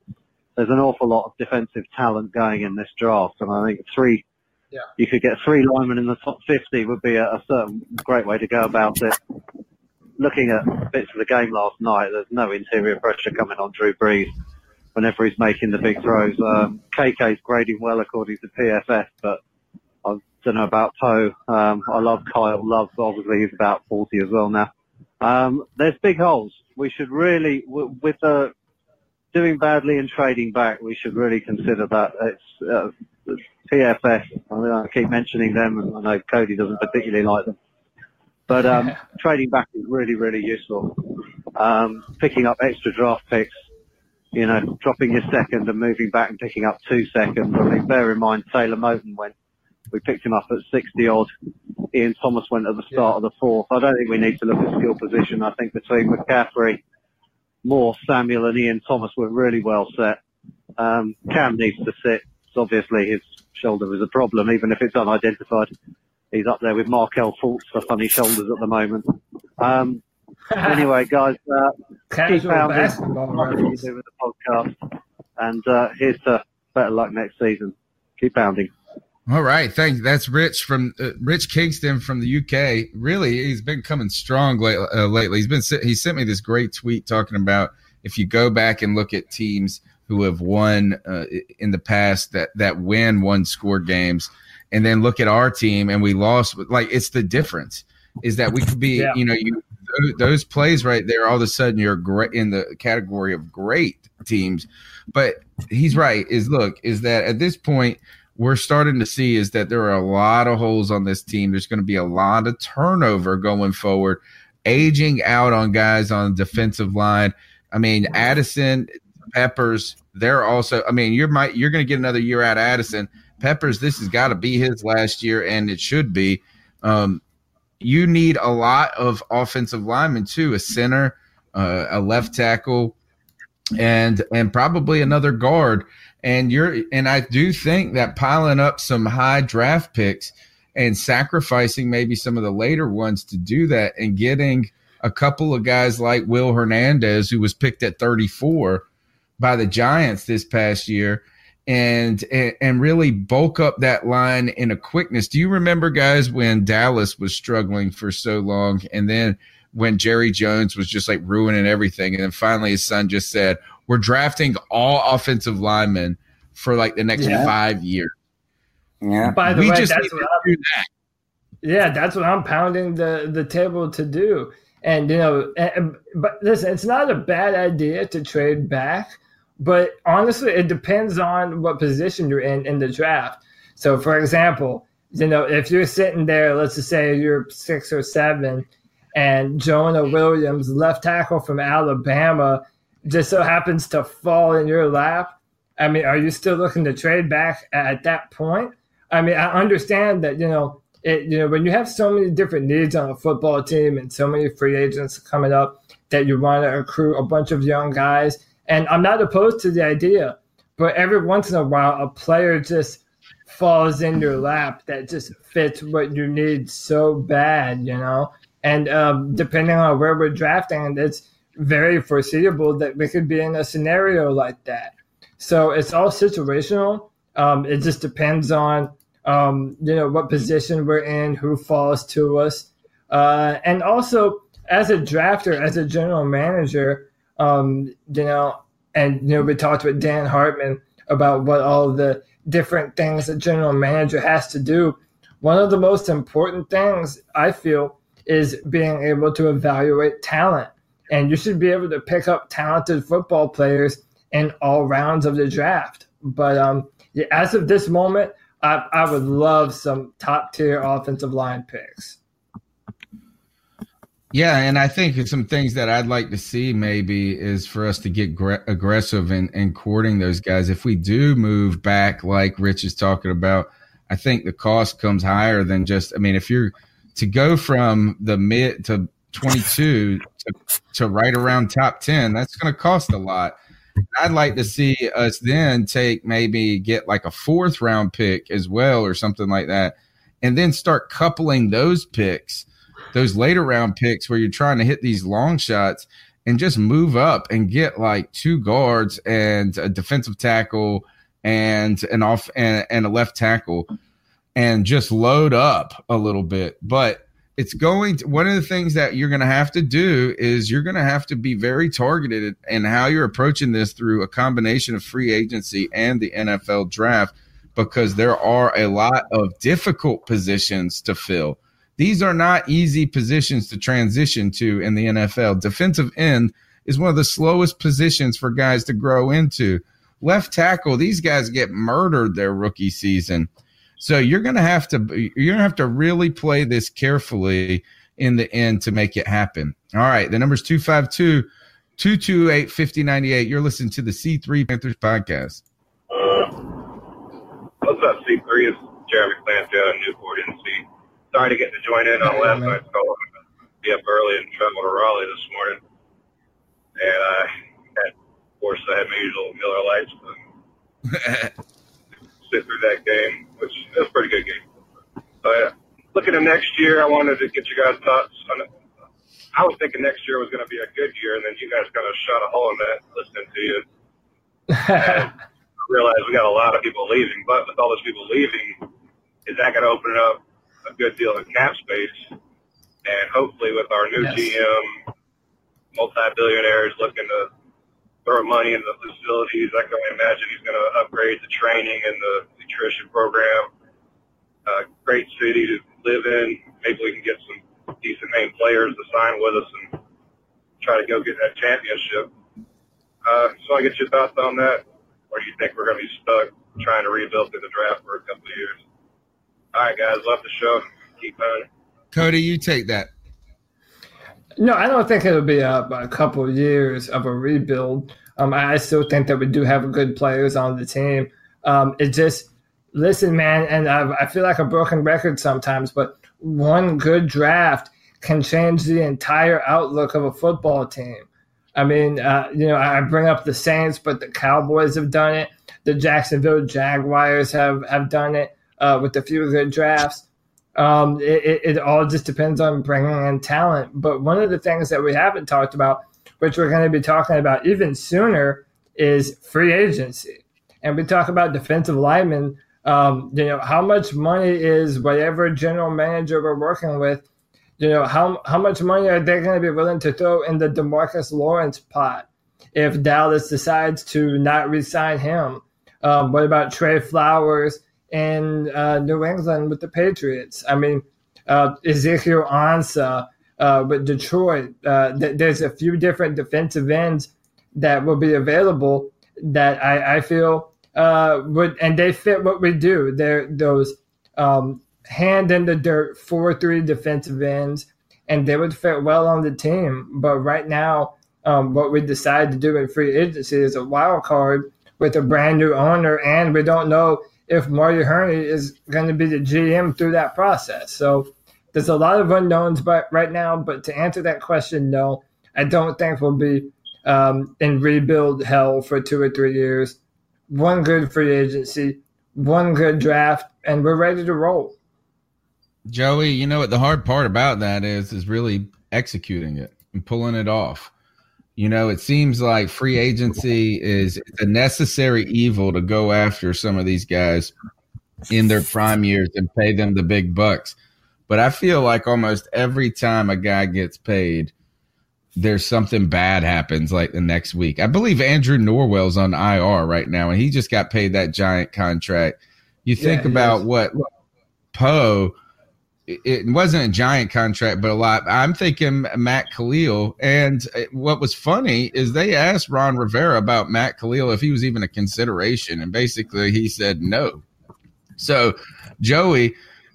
There's an awful lot of defensive talent going in this draft, and I think you could get 3 linemen in the top 50 would be a certain great way to go about it. Looking at bits of the game last night, there's no interior pressure coming on Drew Brees whenever he's making the big throws. KK's grading well according to PFF, but don't know about Poe. I love Kyle Love. Obviously, he's about 40 as well now. There's big holes. We should really, with doing badly and trading back, we should really consider that. It's PFF. I keep mentioning them, and I know Cody doesn't particularly like them. But trading back is really, really useful. Picking up extra draft picks, you know, dropping your second and moving back and picking up 2 seconds. I mean, bear in mind, Taylor Moton went. We picked him up at 60-odd. Ian Thomas went at the start of the fourth. I don't think we need to look at skill position. I think between McCaffrey, Moore, Samuel and Ian Thomas we're really well set. Cam needs to sit. Obviously his shoulder was a problem, even if it's unidentified. He's up there with Markel Fultz for funny shoulders at the moment. Anyway, guys, keep pounding. What you do with the podcast. And here's to better luck next season. Keep pounding. All right, thanks. That's Rich from Rich Kingston from the UK. Really, he's been coming strong lately. He sent me this great tweet talking about if you go back and look at teams who have won in the past that win one-score games, and then look at our team and we lost. Like, it's the difference is that we could be, those plays right there. All of a sudden, you're great in the category of great teams. But he's right. Is that at this point? We're starting to see is that there are a lot of holes on this team. There's going to be a lot of turnover going forward, aging out on guys on the defensive line. I mean, Addison, Peppers, they're also – I mean, you're going to get another year out of Addison. Peppers, this has got to be his last year, and it should be. You need a lot of offensive linemen too, a center, a left tackle, and probably another guard. And I do think that piling up some high draft picks and sacrificing maybe some of the later ones to do that and getting a couple of guys like Will Hernandez, who was picked at 34 by the Giants this past year, and really bulk up that line in a quickness. Do you remember, guys, when Dallas was struggling for so long and then when Jerry Jones was just like ruining everything. And then finally his son just said, we're drafting all offensive linemen for like the next 5 years. Yeah. By the way, just that's what I'm, yeah, that's what I'm pounding the table to do. And, you know, but listen, it's not a bad idea to trade back, but honestly, it depends on what position you're in the draft. So, for example, you know, if you're sitting there, let's just say you're 6 or 7, and Jonah Williams, left tackle from Alabama, just so happens to fall in your lap, I mean, are you still looking to trade back at that point? I mean, I understand that, you know, when you have so many different needs on a football team and so many free agents coming up, that you want to accrue a bunch of young guys. And I'm not opposed to the idea, but every once in a while, a player just falls in your lap that just fits what you need so bad, you know? And depending on where we're drafting, it's very foreseeable that we could be in a scenario like that. So it's all situational. It just depends on, you know, what position we're in, who falls to us. And also, as a drafter, as a general manager, you know, and, you know, we talked with Dan Hartman about what all the different things a general manager has to do. One of the most important things, I feel, is being able to evaluate talent. And you should be able to pick up talented football players in all rounds of the draft. But yeah, as of this moment, I would love some top-tier offensive line picks. Yeah, and I think some things that I'd like to see maybe is for us to get aggressive in courting those guys. If we do move back like Rich is talking about, I think the cost comes higher than just – I mean, if you're – to go from the mid to 22 to right around top 10, that's going to cost a lot. I'd like to see us then get like a 4th round pick as well or something like that, and then start coupling those picks, those later round picks where you're trying to hit these long shots, and just move up and get like 2 guards and a defensive tackle and a left tackle and just load up a little bit. But it's going to, one of the things that you're going to have to do is you're going to have to be very targeted in how you're approaching this through a combination of free agency and the NFL draft, because there are a lot of difficult positions to fill. These are not easy positions to transition to in the NFL. Defensive end is one of the slowest positions for guys to grow into. Left tackle, these guys get murdered their rookie season. So you're gonna have to really play this carefully in the end to make it happen. All right, the number's 252-228-5098. You're listening to the C3 Panthers podcast. What's up, C3? It's Jeremy Clancy out of Newport, NC. Sorry to get to join in on last night's call. I'm gonna be up early and travel to Raleigh this morning, and I had my usual Miller Lights. Sit through that game, which is a pretty good game. But looking at next year, I wanted to get you guys' thoughts on it. I was thinking next year was going to be a good year, and then you guys kind of shot a hole in that listening to you. And I realized we got a lot of people leaving, but with all those people leaving, is that going to open up a good deal of cap space? And hopefully with our new GM, multi-billionaires looking to throw money into the facilities. I can only imagine he's going to upgrade the training and the nutrition program. Great city to live in. Maybe we can get some decent name players to sign with us and try to go get that championship. So I get your thoughts on that. Or do you think we're going to be stuck trying to rebuild through the draft for a couple of years? All right, guys. Love the show. Keep on it. Cody, you take that. No, I don't think it'll be a couple of years of a rebuild. I still think that we do have good players on the team. It just, listen, man, and I feel like a broken record sometimes, but one good draft can change the entire outlook of a football team. I mean, you know, I bring up the Saints, but the Cowboys have done it. The Jacksonville Jaguars have done it with a few good drafts. It all just depends on bringing in talent. But one of the things that we haven't talked about, which we're going to be talking about even sooner, is free agency. And we talk about defensive linemen. You know, how much money is whatever general manager we're working with? You know, how much money are they going to be willing to throw in the DeMarcus Lawrence pot if Dallas decides to not re-sign him? What about Trey Flowers in New England with the Patriots? I mean, Ezekiel Ansah with Detroit. There's a few different defensive ends that will be available that I feel would, and they fit what we do. They're those hand in the dirt 4-3 defensive ends, and they would fit well on the team. But right now, what we decided to do in free agency is a wild card with a brand new owner, and we don't know if Marty Hurney is going to be the GM through that process. So there's a lot of unknowns right now, but to answer that question, no, I don't think we'll be in rebuild hell for 2 or 3 years. One good free agency, one good draft, and we're ready to roll. Joey, you know what the hard part about that is really executing it and pulling it off. You know, it seems like free agency is a necessary evil to go after some of these guys in their prime years and pay them the big bucks. But I feel like almost every time a guy gets paid, there's something bad happens like the next week. I believe Andrew Norwell's on IR right now, and he just got paid that giant contract. You think about what Poe – it wasn't a giant contract, but a lot. I'm thinking Matt Kalil. And what was funny is they asked Ron Rivera about Matt Kalil if he was even a consideration. And basically he said no. So, Joey,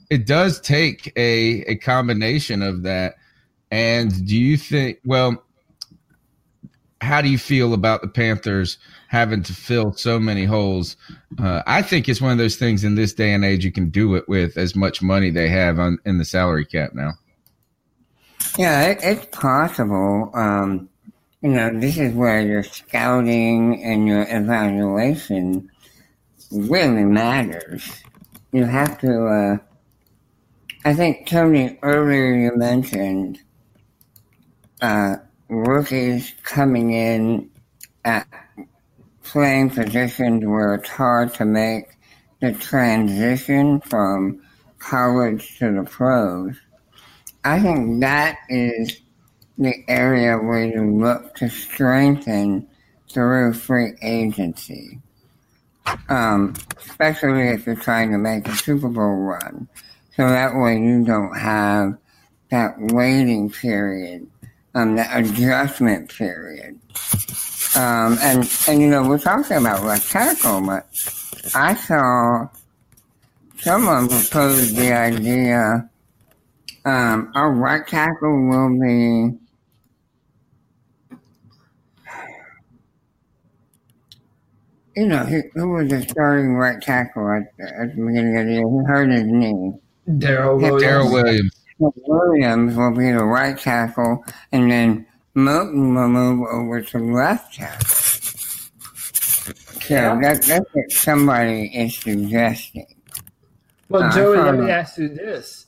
it does take a combination of that. And do you think, well, how do you feel about the Panthers having to fill so many holes? I think it's one of those things in this day and age you can do it with as much money they have in the salary cap now. Yeah, it's possible. You know, this is where your scouting and your evaluation really matters. You have to, I think, Tony, earlier you mentioned rookies coming in at playing positions where it's hard to make the transition from college to the pros. I think that is the area where you look to strengthen through free agency, especially if you're trying to make a Super Bowl run. So that way you don't have that waiting period, that adjustment period. And you know, we're talking about left tackle, but I saw someone proposed the idea our right tackle will be who was the starting right tackle at the beginning of the year? He hurt his knee. Daryl Williams. Williams will be the right tackle, and then Moton will move over to left tackle. So that's what somebody is suggesting. Well, Joey, let me ask you this.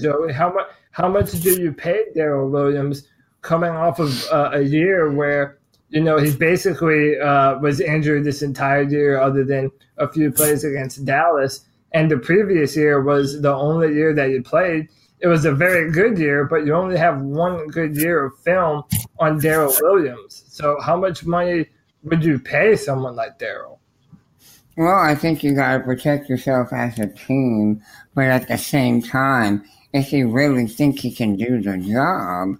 Joey. How much do you pay Daryl Williams coming off of a year where, you know, he basically was injured this entire year other than a few plays against Dallas, and the previous year was the only year that he played. It was a very good year, but you only have one good year of film on Daryl Williams. So how much money would you pay someone like Daryl? Well, I think you got to protect yourself as a team, but at the same time, if you really think he can do the job,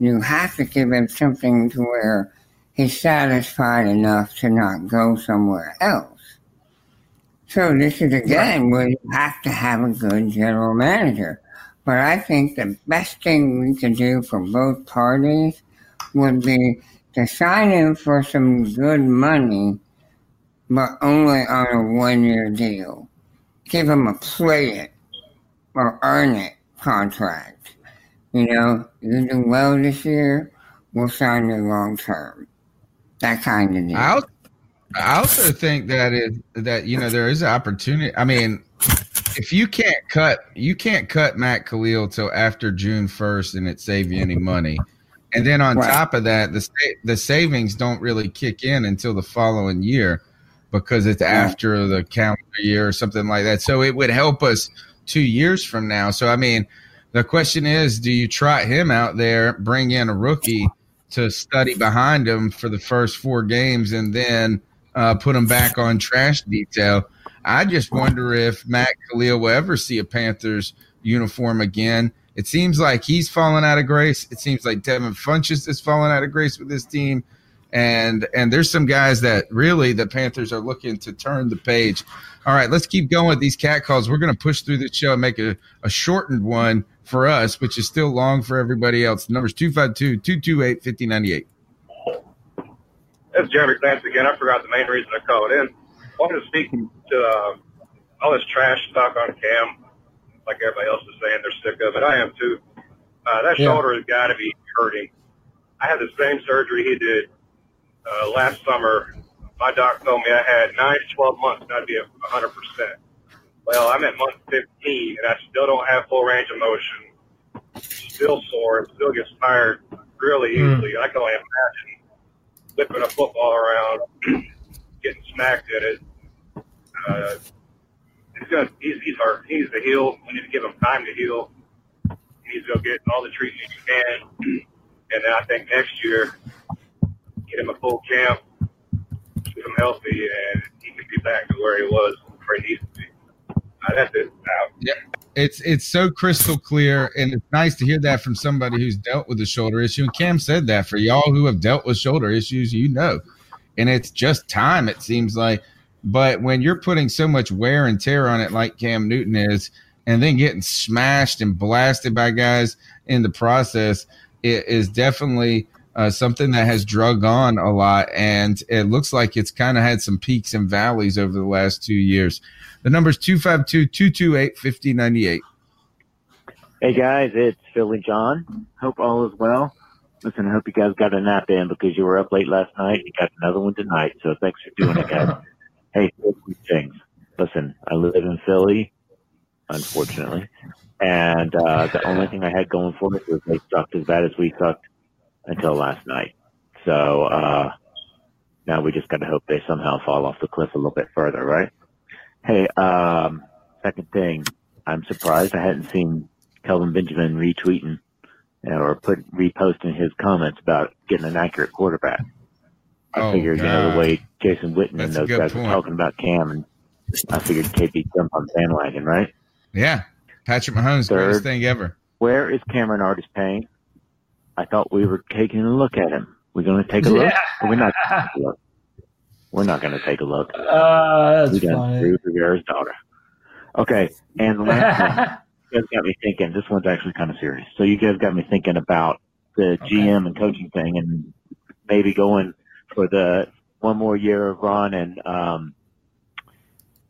you have to give him something to where he's satisfied enough to not go somewhere else. So this is, again, where you have to have a good general manager. But I think the best thing we could do for both parties would be to sign him for some good money, but only on a one-year deal. Give him a play-it or earn-it contract. You know, you do well this year, we'll sign you long-term. That kind of deal. I also think that you know, there is an opportunity. I mean, if you can't cut Matt Kalil till after June 1st, and it save you any money. And then on top of that, the savings don't really kick in until the following year because it's after the calendar year or something like that. So it would help us 2 years from now. So, I mean, The question is, do you trot him out there, bring in a rookie to study behind him for the first four games, and then put him back on trash detail? I just wonder if Matt Kalil will ever see a Panthers uniform again. It seems like he's fallen out of grace. It seems like Devin Funchess is falling out of grace with this team. And there's some guys that really the Panthers are looking to turn the page. All right, let's keep going with these cat calls. We're going to push through the show and make a shortened one for us, which is still long for everybody else. The number's 252-228-5098. That's Jeremy Clancy again. I forgot the main reason I called in. I wanted to speak to all this trash talk on Cam, like everybody else is saying. They're sick of it. I am too. That shoulder has got to be hurting. I had the same surgery he did. Last summer, my doc told me I had 9 to 12 months and I'd be at 100%. Well, I'm at month 15 and I still don't have full range of motion. Still sore and still gets tired really easily. I can only imagine flipping a football around, getting smacked at it. He's hurt. He needs to heal. We need to give him time to heal. He needs to go get all the treatment he can. And then I think next year, get him a full camp, keep him healthy, and he can be back to where he was, where he used to be. That's it. Yeah. It's so crystal clear, and it's nice to hear that from somebody who's dealt with a shoulder issue. And Cam said that for y'all who have dealt with shoulder issues, you know. And it's just time, it seems like. But when you're putting so much wear and tear on it like Cam Newton is, and then getting smashed and blasted by guys in the process, it is definitely – something that has drug on a lot, and it looks like it's kind of had some peaks and valleys over the last 2 years. The number's 252-228-5098. Hey, guys, it's Philly John. Hope all is well. Listen, I hope you guys got a nap in because you were up late last night and you got another one tonight, so thanks for doing it, guys. Hey, things. Listen, I live in Philly, unfortunately, and the only thing I had going for me was they sucked as bad as we sucked until last night. So now we just got to hope they somehow fall off the cliff a little bit further, right? Hey, second thing, I'm surprised I hadn't seen Kelvin Benjamin retweeting or reposting his comments about getting an accurate quarterback. I figured, the way Jason Witten and those guys were talking about Cam, and I figured KP jump on bandwagon, right? Yeah. Patrick Mahomes, greatest thing ever. Where is Cameron Artis-Payne? I thought we were taking a look at him. We're going to take a look? We're not going to take a look. We're not going to take a look. That's funny. Drew Rivera's daughter. Okay, and the last one, you guys got me thinking. This one's actually kind of serious. So you guys got me thinking about the GM and coaching thing and maybe going for the one more year of Ron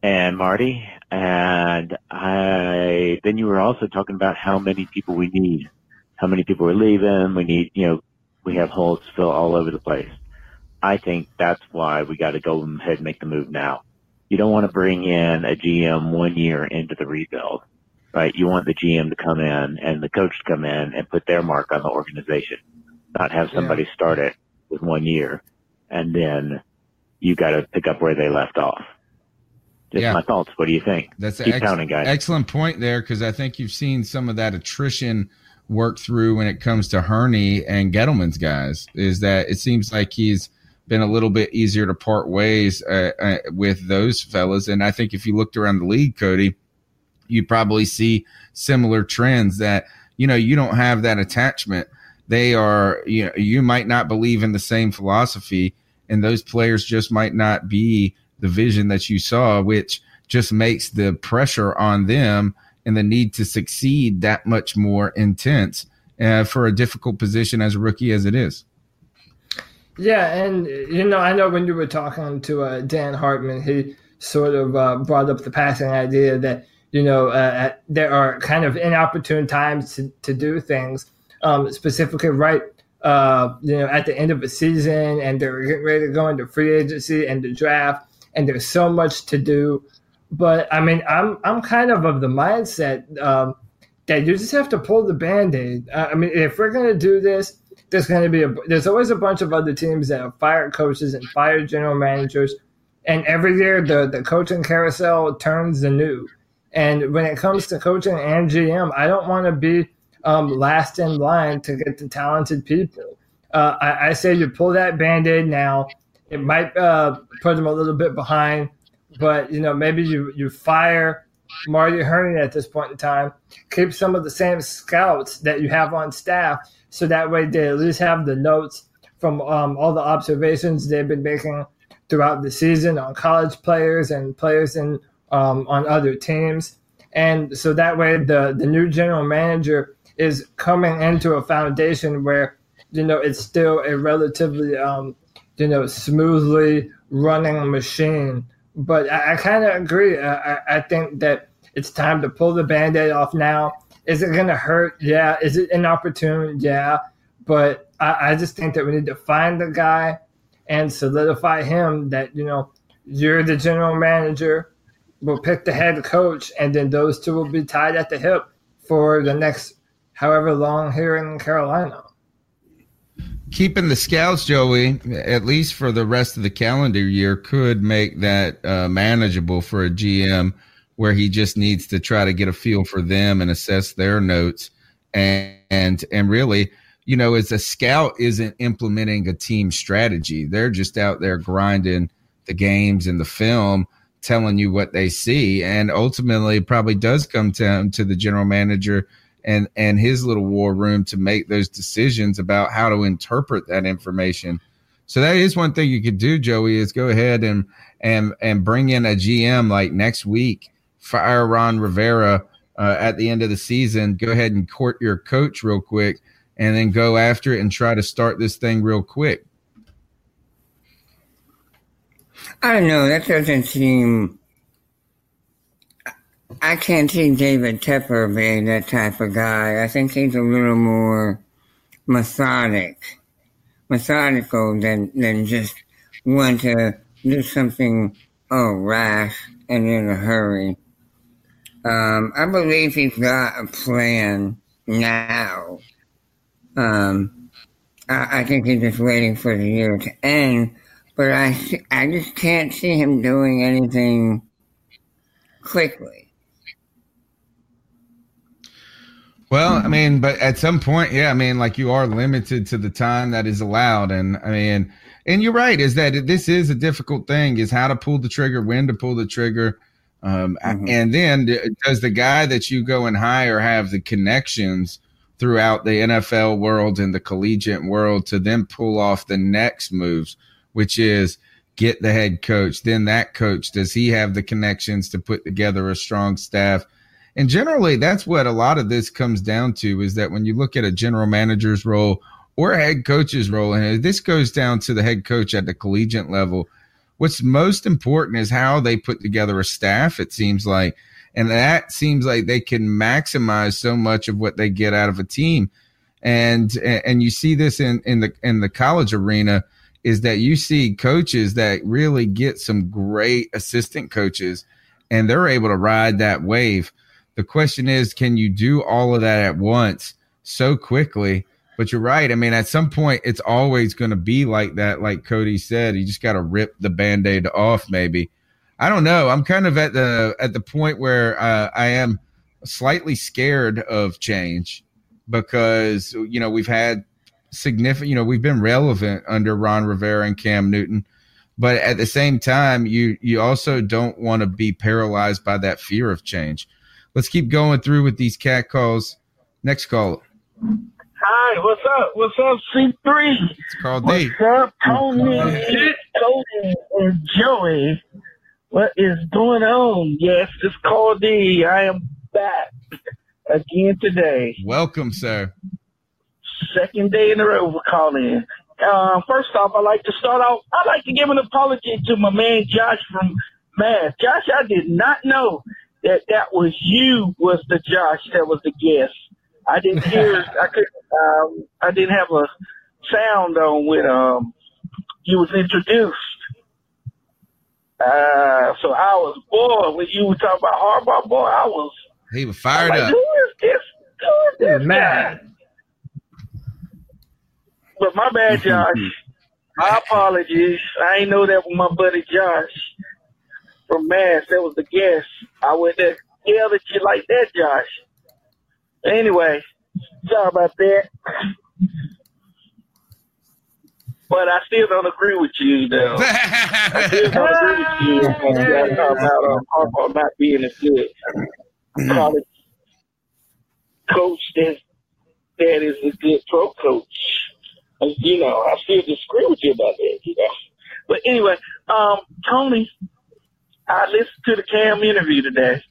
and Marty. And then you were also talking about how many people we need. How many people are leaving? We need, we have holes to fill all over the place. I think that's why we got to go ahead and make the move now. You don't want to bring in a GM 1 year into the rebuild, right? You want the GM to come in and the coach to come in and put their mark on the organization, not have somebody start it with 1 year, and then you got to pick up where they left off. Just my thoughts. What do you think? That's an excellent point there, because I think you've seen some of that attrition work through when it comes to Hurney and Gettleman's guys, is that it seems like he's been a little bit easier to part ways with those fellas. And I think if you looked around the league, Cody, you probably see similar trends that, you don't have that attachment. They are, you might not believe in the same philosophy, and those players just might not be the vision that you saw, which just makes the pressure on them and the need to succeed that much more intense for a difficult position as a rookie as it is. Yeah, and, I know when you were talking to Dan Hartman, he sort of brought up the passing idea that, there are kind of inopportune times to do things, specifically at the end of a season, and they're getting ready to go into free agency and the draft, and there's so much to do. But, I'm kind of the mindset that you just have to pull the Band-Aid. If we're going to do this, there's always a bunch of other teams that have fired coaches and fired general managers. And every year the coaching carousel turns anew. And when it comes to coaching and GM, I don't want to be last in line to get the talented people. I say you pull that Band-Aid now. It might put them a little bit behind, but, you know, maybe you fire Marty Hurney at this point in time. Keep some of the same scouts that you have on staff so that way they at least have the notes from all the observations they've been making throughout the season on college players and players in on other teams. And so that way the new general manager is coming into a foundation where, you know, it's still a relatively, you know, smoothly running machine. But I kind of agree. I think that it's time to pull the Band-Aid off now. Is it going to hurt? Yeah. Is it inopportune? Yeah. But I just think that we need to find the guy and solidify him that, you know, you're the general manager. We'll pick the head coach, and then those two will be tied at the hip for the next however long here in Carolina. Keeping the scouts, Joey, at least for the rest of the calendar year, could make that manageable for a GM where he just needs to try to get a feel for them and assess their notes. And really, you know, as a scout isn't implementing a team strategy. They're just out there grinding the games and the film, telling you what they see. And ultimately it probably does come to the general manager and his little war room to make those decisions about how to interpret that information. So that is one thing you could do, Joey, is go ahead and bring in a GM like next week, fire Ron Rivera at the end of the season, go ahead and court your coach real quick and then go after it and try to start this thing real quick. I don't know. That doesn't seem... I can't see David Tepper being that type of guy. I think he's a little more methodical than just want to do something rash and in a hurry. I believe he's got a plan now. I think he's just waiting for the year to end. But I just can't see him doing anything quickly. Well, I mean, but at some point, yeah, I mean, like you are limited to the time that is allowed. And I mean, and you're right, is that this is a difficult thing, is how to pull the trigger, when to pull the trigger. And then does the guy that you go and hire have the connections throughout the NFL world and the collegiate world to then pull off the next moves, which is get the head coach, then that coach, does he have the connections to put together a strong staff? And generally, that's what a lot of this comes down to, is that when you look at a general manager's role or a head coach's role, and this goes down to the head coach at the collegiate level, what's most important is how they put together a staff, it seems like. And that seems like they can maximize so much of what they get out of a team. And you see this in the college arena, is that you see coaches that really get some great assistant coaches and they're able to ride that wave. The question is, can you do all of that at once so quickly? But you're right. I mean, at some point, it's always going to be like that. Like Cody said, you just got to rip the Band-Aid off maybe. I don't know. I'm kind of at the point where I am slightly scared of change because, you know, we've had significant, you know, we've been relevant under Ron Rivera and Cam Newton, but at the same time, you also don't want to be paralyzed by that fear of change. Let's keep going through with these cat calls. Next call. Hi, what's up? What's up, C3? It's called D. What's up, Tony, Cody, and Joey? What is going on? Yes, it's called D. I am back again today. Welcome, sir. Second day in a row we're calling. First off, I'd like to give an apology to my man Josh from Math. Josh, I did not know that was you was the Josh that was the guest. I didn't hear. I didn't have a sound on when you was introduced. So I was bored when you were talking about Harbaugh. Boy, I was. He was fired up. Who is this? Who is this guy? But my bad, Josh. My apologies. I ain't know that with my buddy Josh from Mass. That was the guest. I wouldn't have yelled at you like that, Josh. Anyway, Sorry about that. But I still don't agree with you, though. I still don't agree with you. You got to talk about Harbaugh not being a good college coach that is a good pro coach. And, you know, I still disagree with you about that, you know. But anyway, Tony, I listened to the Cam interview today.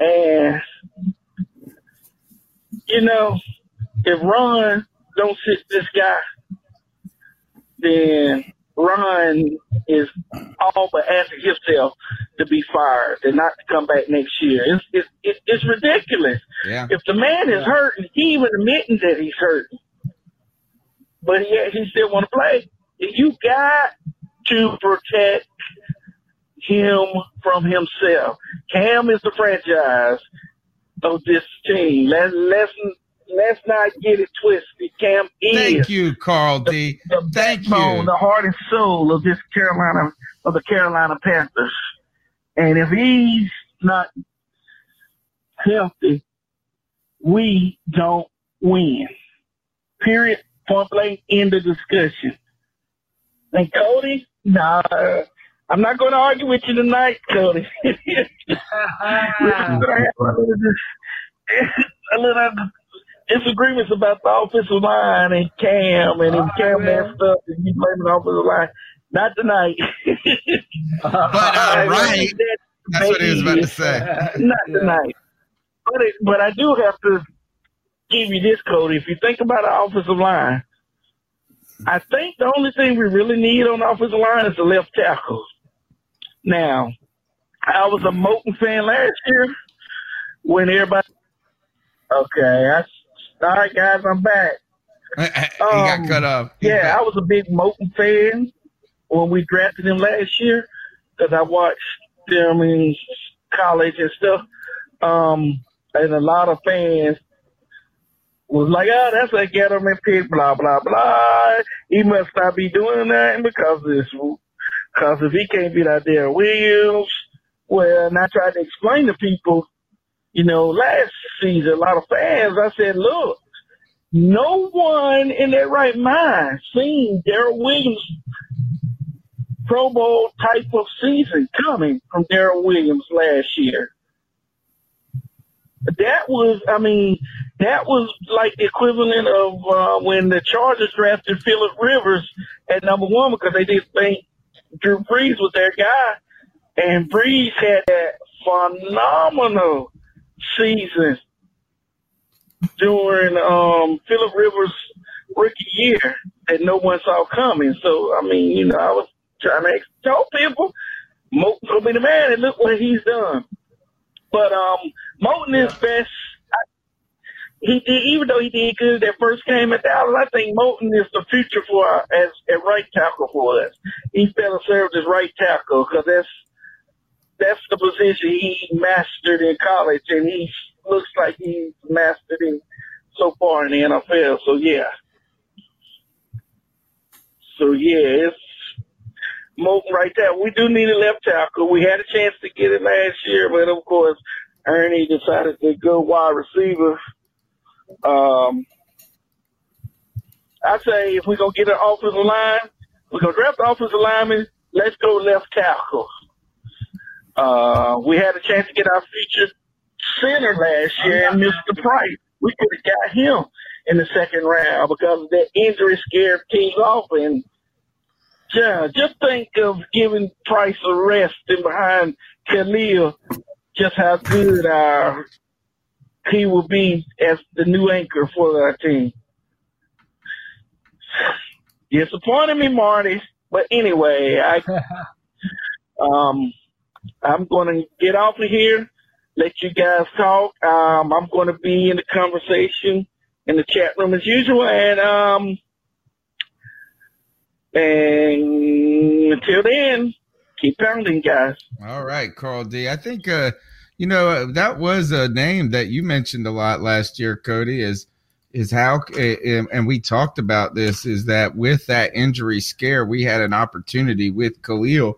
And, you know, if Ron don't sit this guy, then Ron is all but asking himself to be fired and not to come back next year. It's ridiculous. Yeah. If the man is hurting, he even admitting that he's hurting, but he still want to play. You got to protect him from himself. Cam is the franchise of this team. Let's not get it twisted. Cam is. Thank you, Carl D. Thank you. The heart and soul of this Carolina, of the Carolina Panthers. And if he's not healthy, we don't win. Period. Point blank. End of discussion. And Cody, nah, I'm not going to argue with you tonight, Cody. A little disagreements about the offensive line and Cam, and if Cam messed up and you blame the offensive line. Not tonight. But right. That's what he was about to say. Not tonight. But I do have to give you this, Cody. If you think about the offensive line, I think the only thing we really need on the offensive line is the left tackle. Now, I was a Moton fan last year when everybody – all right, guys, I'm back. He got cut off. I was a big Moton fan when we drafted him last year because I watched them in college and stuff. And a lot of fans – was like, oh, that's a gentleman pick, blah, blah, blah. He must not be doing nothing because if he can't beat out Daryl Williams, well, and I tried to explain to people, you know, last season, a lot of fans, I said, look, no one in their right mind seen Daryl Williams' Pro Bowl type of season coming from Daryl Williams last year. That was like the equivalent of when the Chargers drafted Phillip Rivers at number one because they didn't think Drew Brees was their guy. And Brees had that phenomenal season during Phillip Rivers' rookie year that no one saw coming. So, I mean, you know, I was trying to tell people, Moton will be the man, and look what he's done. But Moton is best. He did, even though he did good that first game at Dallas. I think Moton is the future for our, as a right tackle for us. He better served as right tackle because that's the position he mastered in college, and he looks like he's mastered it so far in the NFL. So yeah, it's Moton right there. We do need a left tackle. We had a chance to get it last year, but of course, Ernie decided to go wide receiver. I say if we're going to get an offensive line, we're going to draft the offensive lineman, let's go left tackle. We had a chance to get our future center last year and Mr. Price. We could have got him in the second round because that injury scared teams off and just think of giving Price a rest and behind Kalil, just how good he will be as the new anchor for our team. Disappointed me, Marty. But anyway, I'm going to get off of here, let you guys talk. I'm going to be in the conversation in the chat room as usual. And until then, keep pounding, guys. All right, Carl D. I think, you know, that was a name that you mentioned a lot last year, Cody, is how – and we talked about this, is that with that injury scare, we had an opportunity with Kalil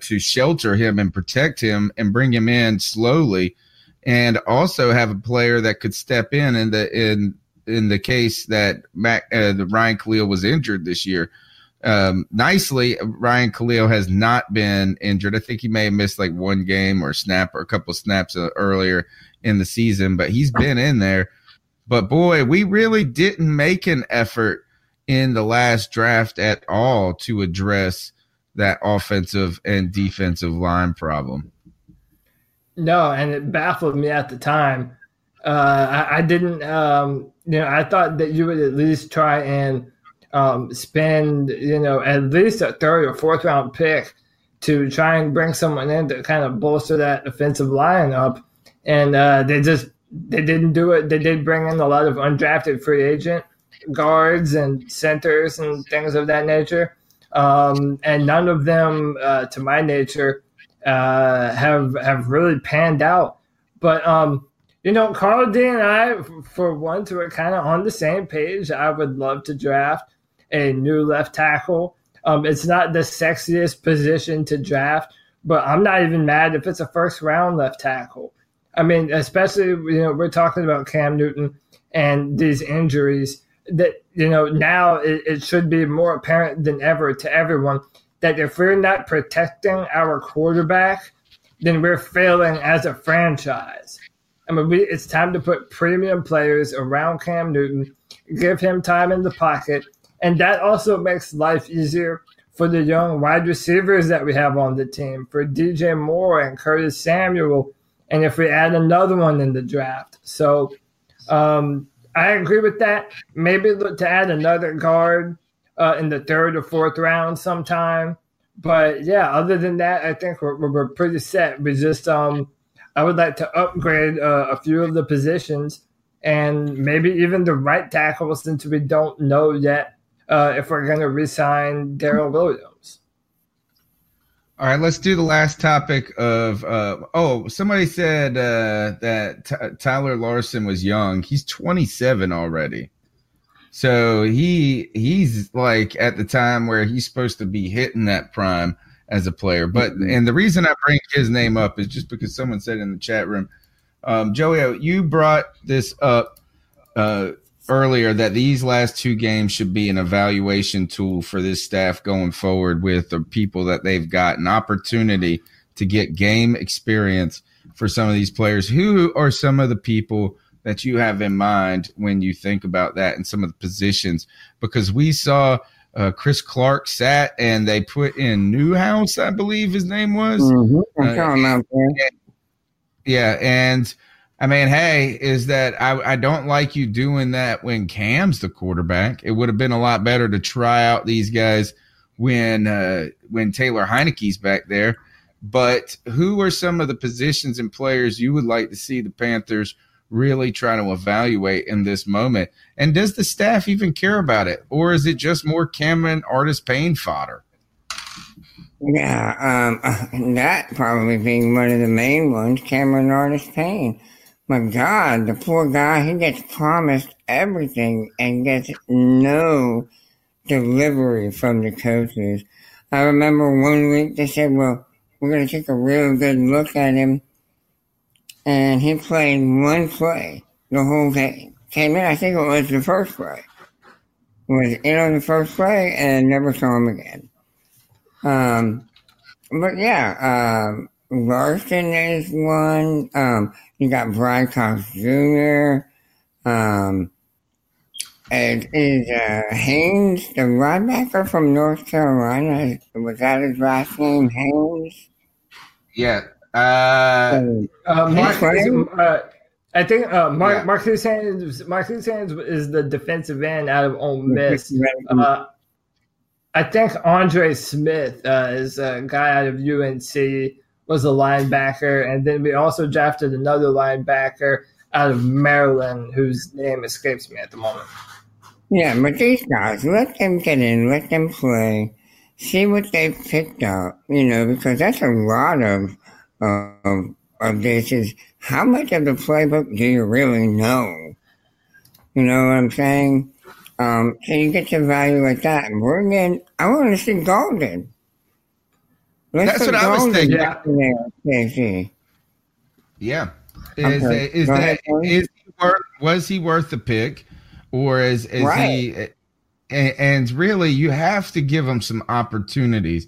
to shelter him and protect him and bring him in slowly. and also have a player that could step in the case that Ryan Kalil was injured this year. Nicely, Ryan Kalil has not been injured. I think he may have missed like one game or snap or a couple snaps earlier in the season, but he's been in there. But boy, we really didn't make an effort in the last draft at all to address that offensive and defensive line problem. No, and it baffled me at the time. I didn't, I thought that you would at least try and spend, at least a third or fourth round pick to try and bring someone in to kind of bolster that offensive line up. And they didn't do it. They did bring in a lot of undrafted free agent guards and centers and things of that nature. And none of them, to my nature, have really panned out. But, Carl D and I, for once, were kind of on the same page. I would love to draft a new left tackle. It's not the sexiest position to draft, but I'm not even mad if it's a first-round left tackle. I mean, especially, we're talking about Cam Newton and these injuries that, now it should be more apparent than ever to everyone that if we're not protecting our quarterback, then we're failing as a franchise. I mean, it's time to put premium players around Cam Newton, give him time in the pocket, and that also makes life easier for the young wide receivers that we have on the team, for DJ Moore and Curtis Samuel, and if we add another one in the draft. So I agree with that. Maybe look to add another guard in the third or fourth round sometime. But, yeah, other than that, I think we're pretty set. We just I would like to upgrade a few of the positions and maybe even the right tackle, since we don't know yet if we're going to re-sign Daryl Williams. All right, let's do the last topic of somebody said that Tyler Larson was young. He's 27 already. So he's like at the time where he's supposed to be hitting that prime as a player. But and the reason I bring his name up is just because someone said in the chat room, Joey, you brought this up earlier that these last two games should be an evaluation tool for this staff going forward with the people that they've got, an opportunity to get game experience for some of these players. Who are some of the people that you have in mind when you think about that and some of the positions? Because we saw – Chris Clark sat, and they put in Newhouse, I believe his name was. Mm-hmm. I'm telling them, man. Yeah, and I mean, hey, is that I don't like you doing that when Cam's the quarterback. It would have been a lot better to try out these guys when Taylor Heineke's back there. But who are some of the positions and players you would like to see the Panthers really trying to evaluate in this moment? And does the staff even care about it? Or is it just more Cameron Artis-Payne fodder? Yeah, that probably being one of the main ones, Cameron Artis-Payne. My God, the poor guy, he gets promised everything and gets no delivery from the coaches. I remember one week they said, well, we're going to take a real good look at him. And he played one play the whole game. Came in, I think it was the first play. Was in on the first play and never saw him again. But yeah, Larson is one. You got Brian Cox Jr. It is Haynes, the linebacker from North Carolina. Was that his last name, Haynes? Yeah. I think Marcus Haynes. Marcus Haynes is the defensive end out of Ole Miss. I think Andre Smith is a guy out of UNC, was a linebacker, and then we also drafted another linebacker out of Maryland, whose name escapes me at the moment. Yeah, but these guys, let them get in, let them play, see what they picked up, because that's a lot of this is how much of the playbook do you really know? You know what I'm saying? So you get to evaluate that. And bring in, I want to see Golden. That's what I was thinking. Yeah. Was he worth the pick, or is right. he? And really, you have to give him some opportunities.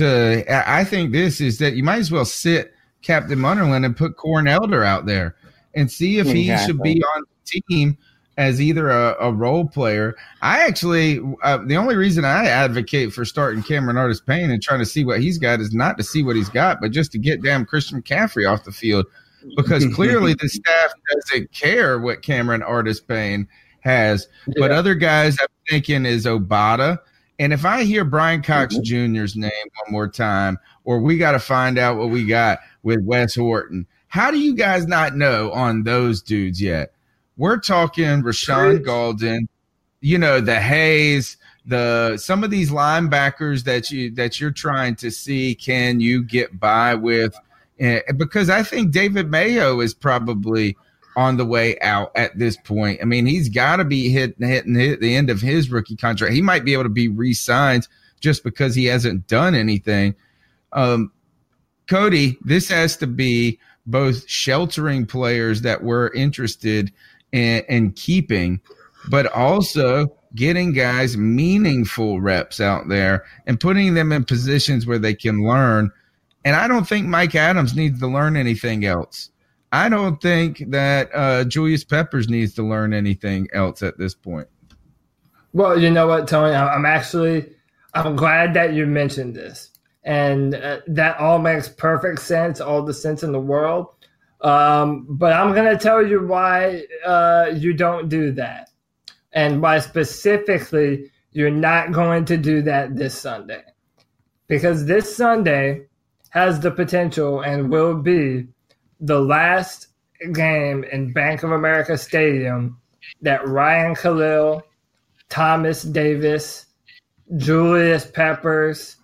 I think this is that you might as well sit Captain Munderland and put Corn Elder out there and see if he should be on the team as either a role player. I actually, the only reason I advocate for starting Cameron Artis-Payne and trying to see what he's got is not to see what he's got, but just to get damn Christian McCaffrey off the field, because clearly the staff doesn't care what Cameron Artis-Payne has. Yeah. But other guys I'm thinking is Obata. And if I hear Brian Cox Jr.'s name one more time, or we got to find out what we got with Wes Horton, how do you guys not know on those dudes yet? We're talking Rashawn Golden, the Hayes, some of these linebackers that you're trying to see can you get by with, because I think David Mayo is probably on the way out at this point. I mean, he's got to be hitting the end of his rookie contract. He might be able to be re-signed just because he hasn't done anything. Cody, this has to be both sheltering players that we're interested in keeping, but also getting guys meaningful reps out there and putting them in positions where they can learn. And I don't think Mike Adams needs to learn anything else. I don't think that Julius Peppers needs to learn anything else at this point. Well, you know what, Tony? I'm glad that you mentioned this. And that all makes perfect sense, all the sense in the world. But I'm going to tell you why you don't do that, and why specifically you're not going to do that this Sunday. Because this Sunday has the potential and will be the last game in Bank of America Stadium that Ryan Kalil, Thomas Davis, Julius Peppers,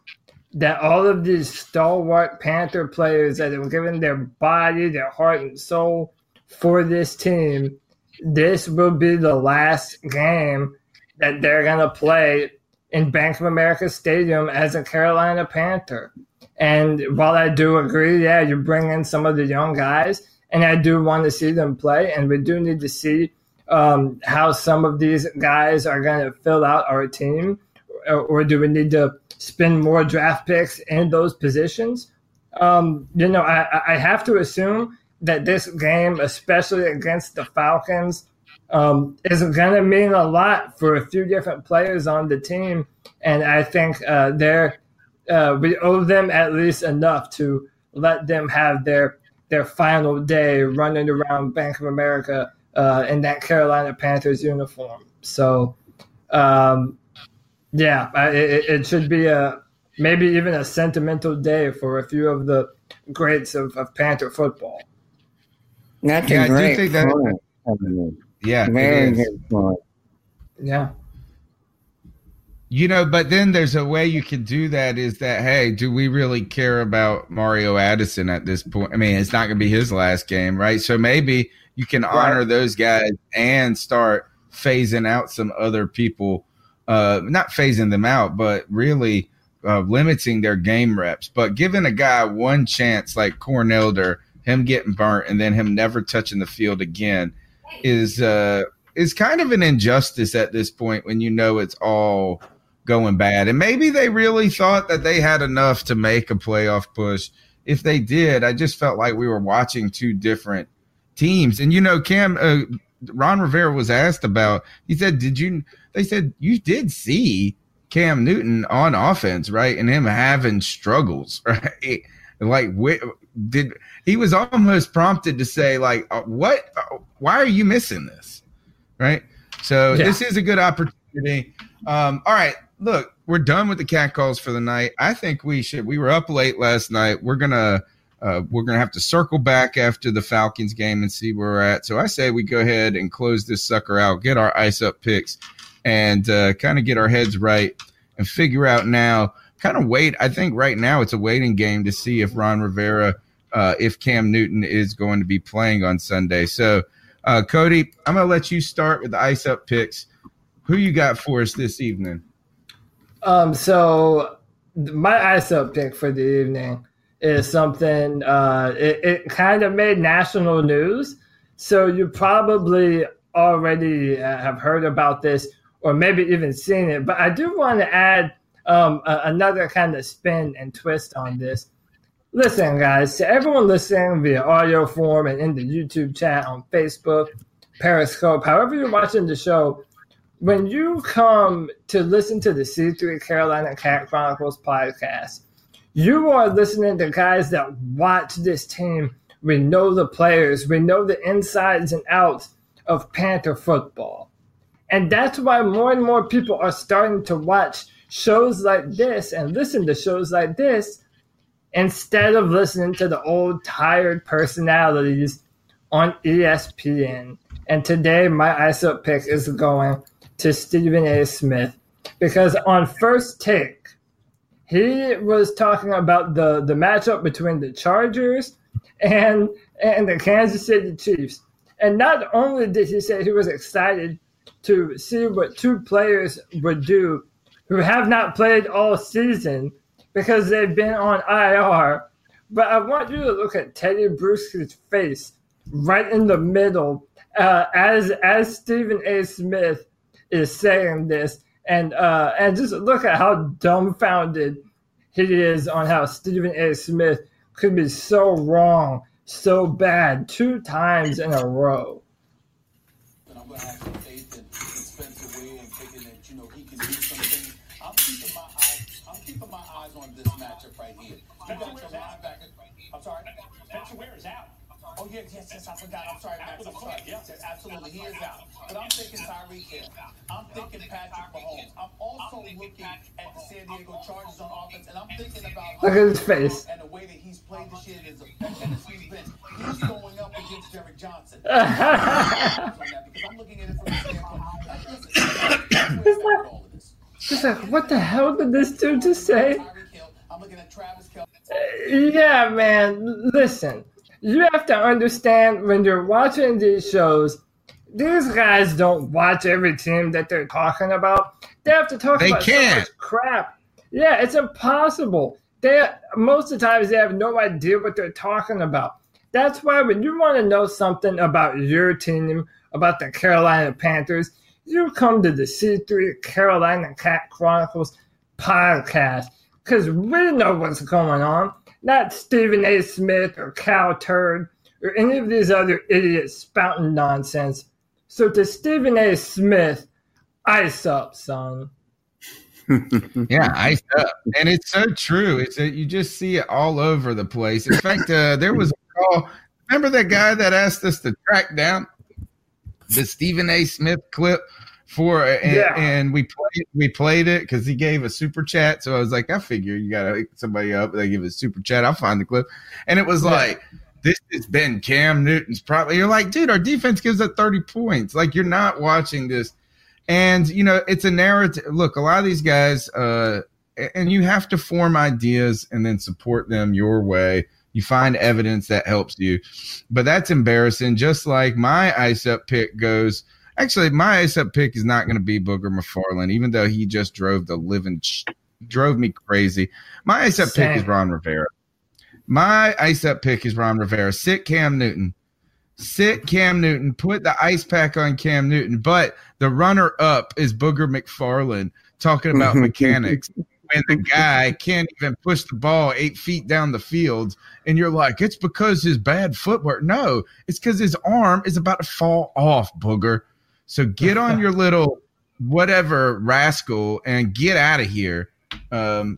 that all of these stalwart Panther players that have given their body, their heart, and soul for this team, this will be the last game that they're going to play in Bank of America Stadium as a Carolina Panther. And while I do agree, you bring in some of the young guys, and I do want to see them play, and we do need to see how some of these guys are going to fill out our team, or do we need to spend more draft picks in those positions? I have to assume that this game, especially against the Falcons, is going to mean a lot for a few different players on the team, and I think we owe them at least enough to let them have their final day running around Bank of America in that Carolina Panthers uniform. So, it should be maybe even a sentimental day for a few of the greats of Panther football. That's a great I do think that. Very good point. Yeah. But then there's a way you can do that is that, hey, do we really care about Mario Addison at this point? I mean, it's not going to be his last game, right? So maybe you can honor those guys and start phasing out some other people, not phasing them out, but really limiting their game reps. But giving a guy one chance like Corn Elder, him getting burnt and then him never touching the field again is kind of an injustice at this point when it's all – going bad. And maybe they really thought that they had enough to make a playoff push. If they did, I just felt like we were watching two different teams. And, Ron Rivera was asked about, he said, they said, you did see Cam Newton on offense, right? And him having struggles, right? Like, he was almost prompted to say, like, why are you missing this? Right. So this is a good opportunity. All right. Look, we're done with the catcalls for the night. I think we were up late last night. We're gonna have to circle back after the Falcons game and see where we're at. So I say we go ahead and close this sucker out, get our ice up picks, and kind of get our heads right and figure out now. Kind of wait. I think right now it's a waiting game to see if Ron Rivera, if Cam Newton is going to be playing on Sunday. So Cody, I'm gonna let you start with the ice up picks. Who you got for us this evening? So my ice up pick for the evening is something it kind of made national news. So you probably already have heard about this or maybe even seen it. But I do want to add another kind of spin and twist on this. Listen, guys, to everyone listening via audio form and in the YouTube chat, on Facebook, Periscope, however you're watching the show, when you come to listen to the C3 Carolina Cat Chronicles podcast, you are listening to guys that watch this team. We know the players. We know the insides and outs of Panther football. And that's why more and more people are starting to watch shows like this and listen to shows like this instead of listening to the old tired personalities on ESPN. And today my ISO pick is going to Stephen A. Smith because on First Take, he was talking about the matchup between the Chargers and the Kansas City Chiefs. And not only did he say he was excited to see what two players would do who have not played all season because they've been on IR, but I want you to look at Teddy Bruschi's face right in the middle as Stephen A. Smith is saying this, and just look at how dumbfounded he is on how Stephen A. Smith could be so wrong, so bad, 2 times in a row. And I'm going to have some faith in Spencer Wade and thinking that, you know, he can do something. I'm keeping my eyes on this matchup right here. You got your linebacker. I'm sorry? Spencer Ware is out. Oh, yeah, yes, I forgot. I'm sorry, Max. I'm sorry. Yes, absolutely. He is out. But I'm thinking Tyreek Hill. I'm thinking Patrick Mahomes. I'm also looking at the San Diego Chargers on offense, and I'm thinking about look at his face and the way that he's played this year is a bench. He's going up against Derrick Johnson. Because I'm looking at it from the standpoint. It's like, what the hell did this dude just say? I'm looking at Travis Kelce. Yeah, man. Listen. You have to understand when you're watching these shows, these guys don't watch every team that they're talking about. They have to talk about so much crap. Yeah, it's impossible. Most of the times they have no idea what they're talking about. That's why when you want to know something about your team, about the Carolina Panthers, you come to the C3 Carolina Cat Chronicles podcast because we know what's going on. Not Stephen A. Smith or Cal Turd or any of these other idiots spouting nonsense. So to Stephen A. Smith, ice up, son. Yeah, ice up. And it's so true. You just see it all over the place. In fact, there was a call. Remember that guy that asked us to track down the Stephen A. Smith clip? And we played it because he gave a super chat. So I was like, I figure you got to wake somebody up. They give a super chat. I'll find the clip. And it was like, this has been Cam Newton's problem. You're like, dude, our defense gives up 30 points. Like, you're not watching this. And, you know, it's a narrative. Look, a lot of these guys, and you have to form ideas and then support them your way. You find evidence that helps you. But that's embarrassing. Just like my ice up pick goes. Actually, my ace-up pick is not going to be Booger McFarland, even though he just drove me crazy. My ace-up pick is Ron Rivera. Sit Cam Newton. Put the ice pack on Cam Newton. But the runner-up is Booger McFarland talking about mechanics when the guy can't even push the ball 8 feet down the field. And you're like, it's because his bad footwork. No, it's because his arm is about to fall off, Booger. So get on your little whatever rascal and get out of here. That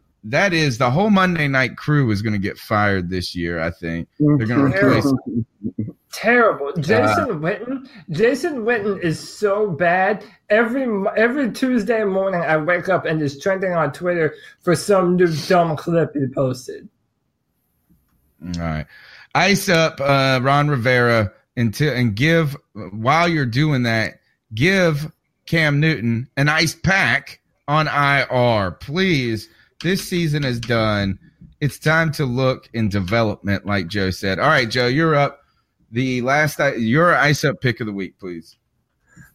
is the whole Monday night crew is going to get fired this year, I think. They're going to replace terrible. Jason Witten is so bad. Every Tuesday morning I wake up and it's trending on Twitter for some new dumb clip he posted. All right. Ice up Ron Rivera while you're doing that, give Cam Newton an ice pack on IR, please. This season is done. It's time to look in development, like Joe said. All right, Joe, you're up. Your ice up pick of the week, please.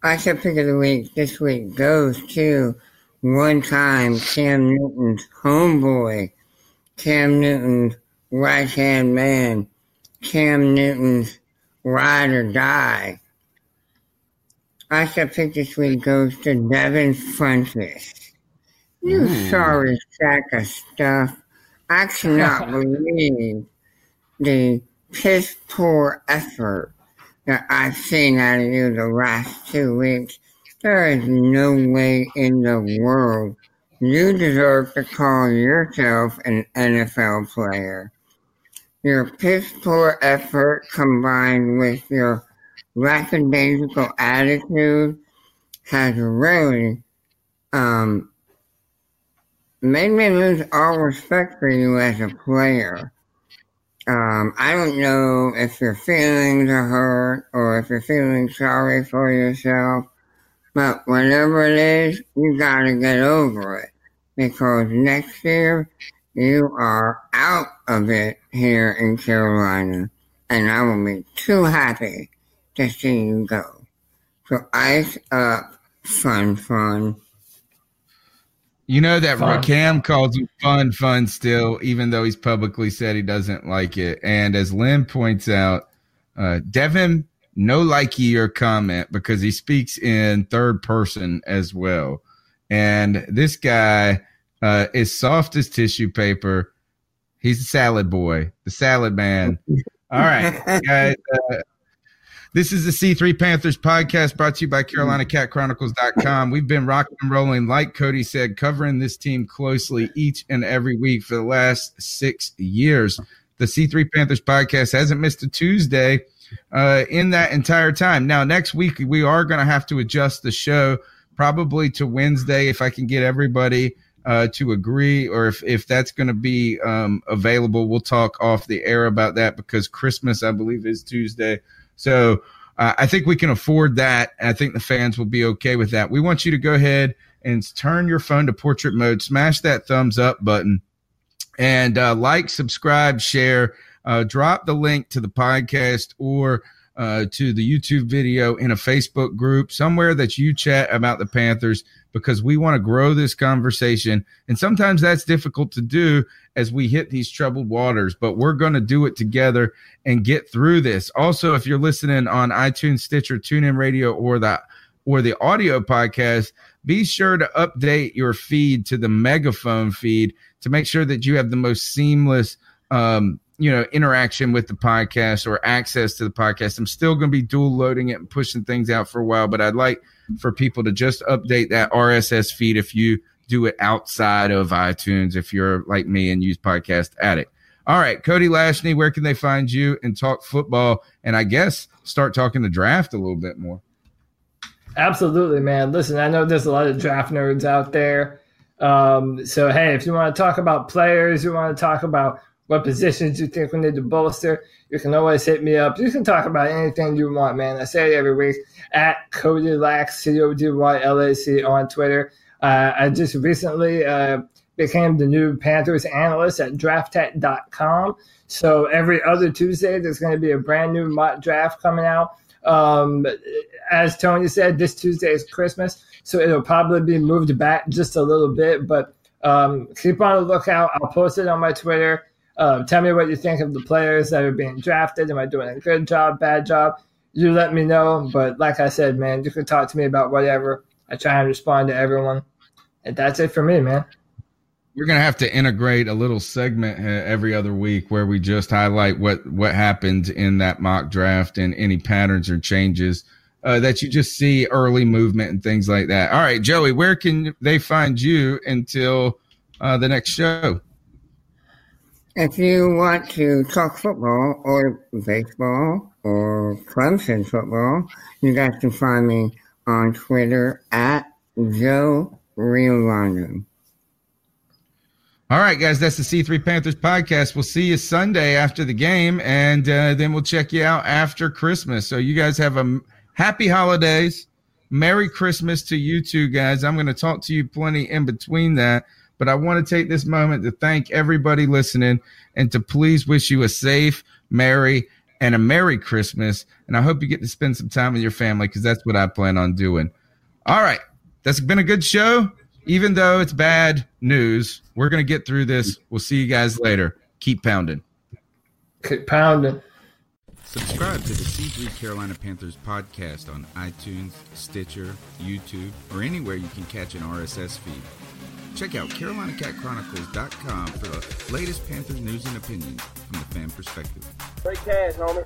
Ice up pick of the week this week goes to one-time Cam Newton's homeboy, Cam Newton, right-hand man, Cam Newton's ride or die. Last pick this week goes to Devin Funchess. You sorry sack of stuff. I cannot believe the piss-poor effort that I've seen out of you the last 2 weeks. There is no way in the world you deserve to call yourself an NFL player. Your piss-poor effort combined with your lackadaisical attitude has really made me lose all respect for you as a player. I don't know if your feelings are hurt or if you're feeling sorry for yourself, but whatever it is, you gotta get over it, because next year you are out of it here in Carolina, and I will be too happy to see you go. So ice up, fun. You know that Cam calls him fun still, even though he's publicly said he doesn't like it. And as Lynn points out, Devin, no likey your comment, because he speaks in third person as well. And this guy is soft as tissue paper. He's the salad boy, the salad man. All right, guys. This is the C3 Panthers podcast, brought to you by CarolinaCatChronicles.com. We've been rocking and rolling, like Cody said, covering this team closely each and every week for the last 6 years. The C3 Panthers podcast hasn't missed a Tuesday in that entire time. Now, next week, we are going to have to adjust the show probably to Wednesday if I can get everybody to agree, or if that's going to be available. We'll talk off the air about that, because Christmas, I believe, is Tuesday. So I think we can afford that, and I think the fans will be okay with that. We want you to go ahead and turn your phone to portrait mode, smash that thumbs up button, and like, subscribe, share, drop the link to the podcast or to the YouTube video in a Facebook group, somewhere that you chat about the Panthers, because we want to grow this conversation. And sometimes that's difficult to do as we hit these troubled waters, but we're going to do it together and get through this. Also, if you're listening on iTunes, Stitcher, TuneIn Radio, or the audio podcast, be sure to update your feed to the Megaphone feed to make sure that you have the most seamless interaction with the podcast or access to the podcast. I'm still going to be dual loading it and pushing things out for a while, but I'd like for people to just update that RSS feed if you do it outside of iTunes, if you're like me and use Podcast Addict. All right, Cody Lashney, where can they find you and talk football? And I guess start talking the draft a little bit more. Absolutely, man. Listen, I know there's a lot of draft nerds out there. So, hey, if you want to talk about players, you want to talk about what positions you think we need to bolster, you can always hit me up. You can talk about anything you want, man. I say it every week, at Cody Lax, CODYLAC on Twitter. I just recently became the new Panthers analyst at drafttech.com. So every other Tuesday, there's going to be a brand new mock draft coming out. As Tony said, this Tuesday is Christmas, so it'll probably be moved back just a little bit. But keep on the lookout. I'll post it on my Twitter. Tell me what you think of the players that are being drafted. Am I doing a good job, bad job? You let me know. But like I said, man, you can talk to me about whatever. I try and respond to everyone. And that's it for me, man. We're going to have to integrate a little segment every other week where we just highlight what happened in that mock draft and any patterns or changes that you just see, early movement and things like that. All right, Joey, where can they find you until the next show? If you want to talk football or baseball or Clemson football, you guys can find me on Twitter at Joe Riolano. All right, guys, that's the C3 Panthers podcast. We'll see you Sunday after the game, and then we'll check you out after Christmas. So you guys have a happy holidays. Merry Christmas to you two, guys. I'm going to talk to you plenty in between that. But I want to take this moment to thank everybody listening and to please wish you a safe, merry, and a Merry Christmas. And I hope you get to spend some time with your family, because that's what I plan on doing. All right. That's been a good show. Even though it's bad news, we're going to get through this. We'll see you guys later. Keep pounding. Keep pounding. Subscribe to the C3 Carolina Panthers podcast on iTunes, Stitcher, YouTube, or anywhere you can catch an RSS feed. Check out CarolinaCatChronicles.com for the latest Panthers news and opinions from the fan perspective. Great cash, homie.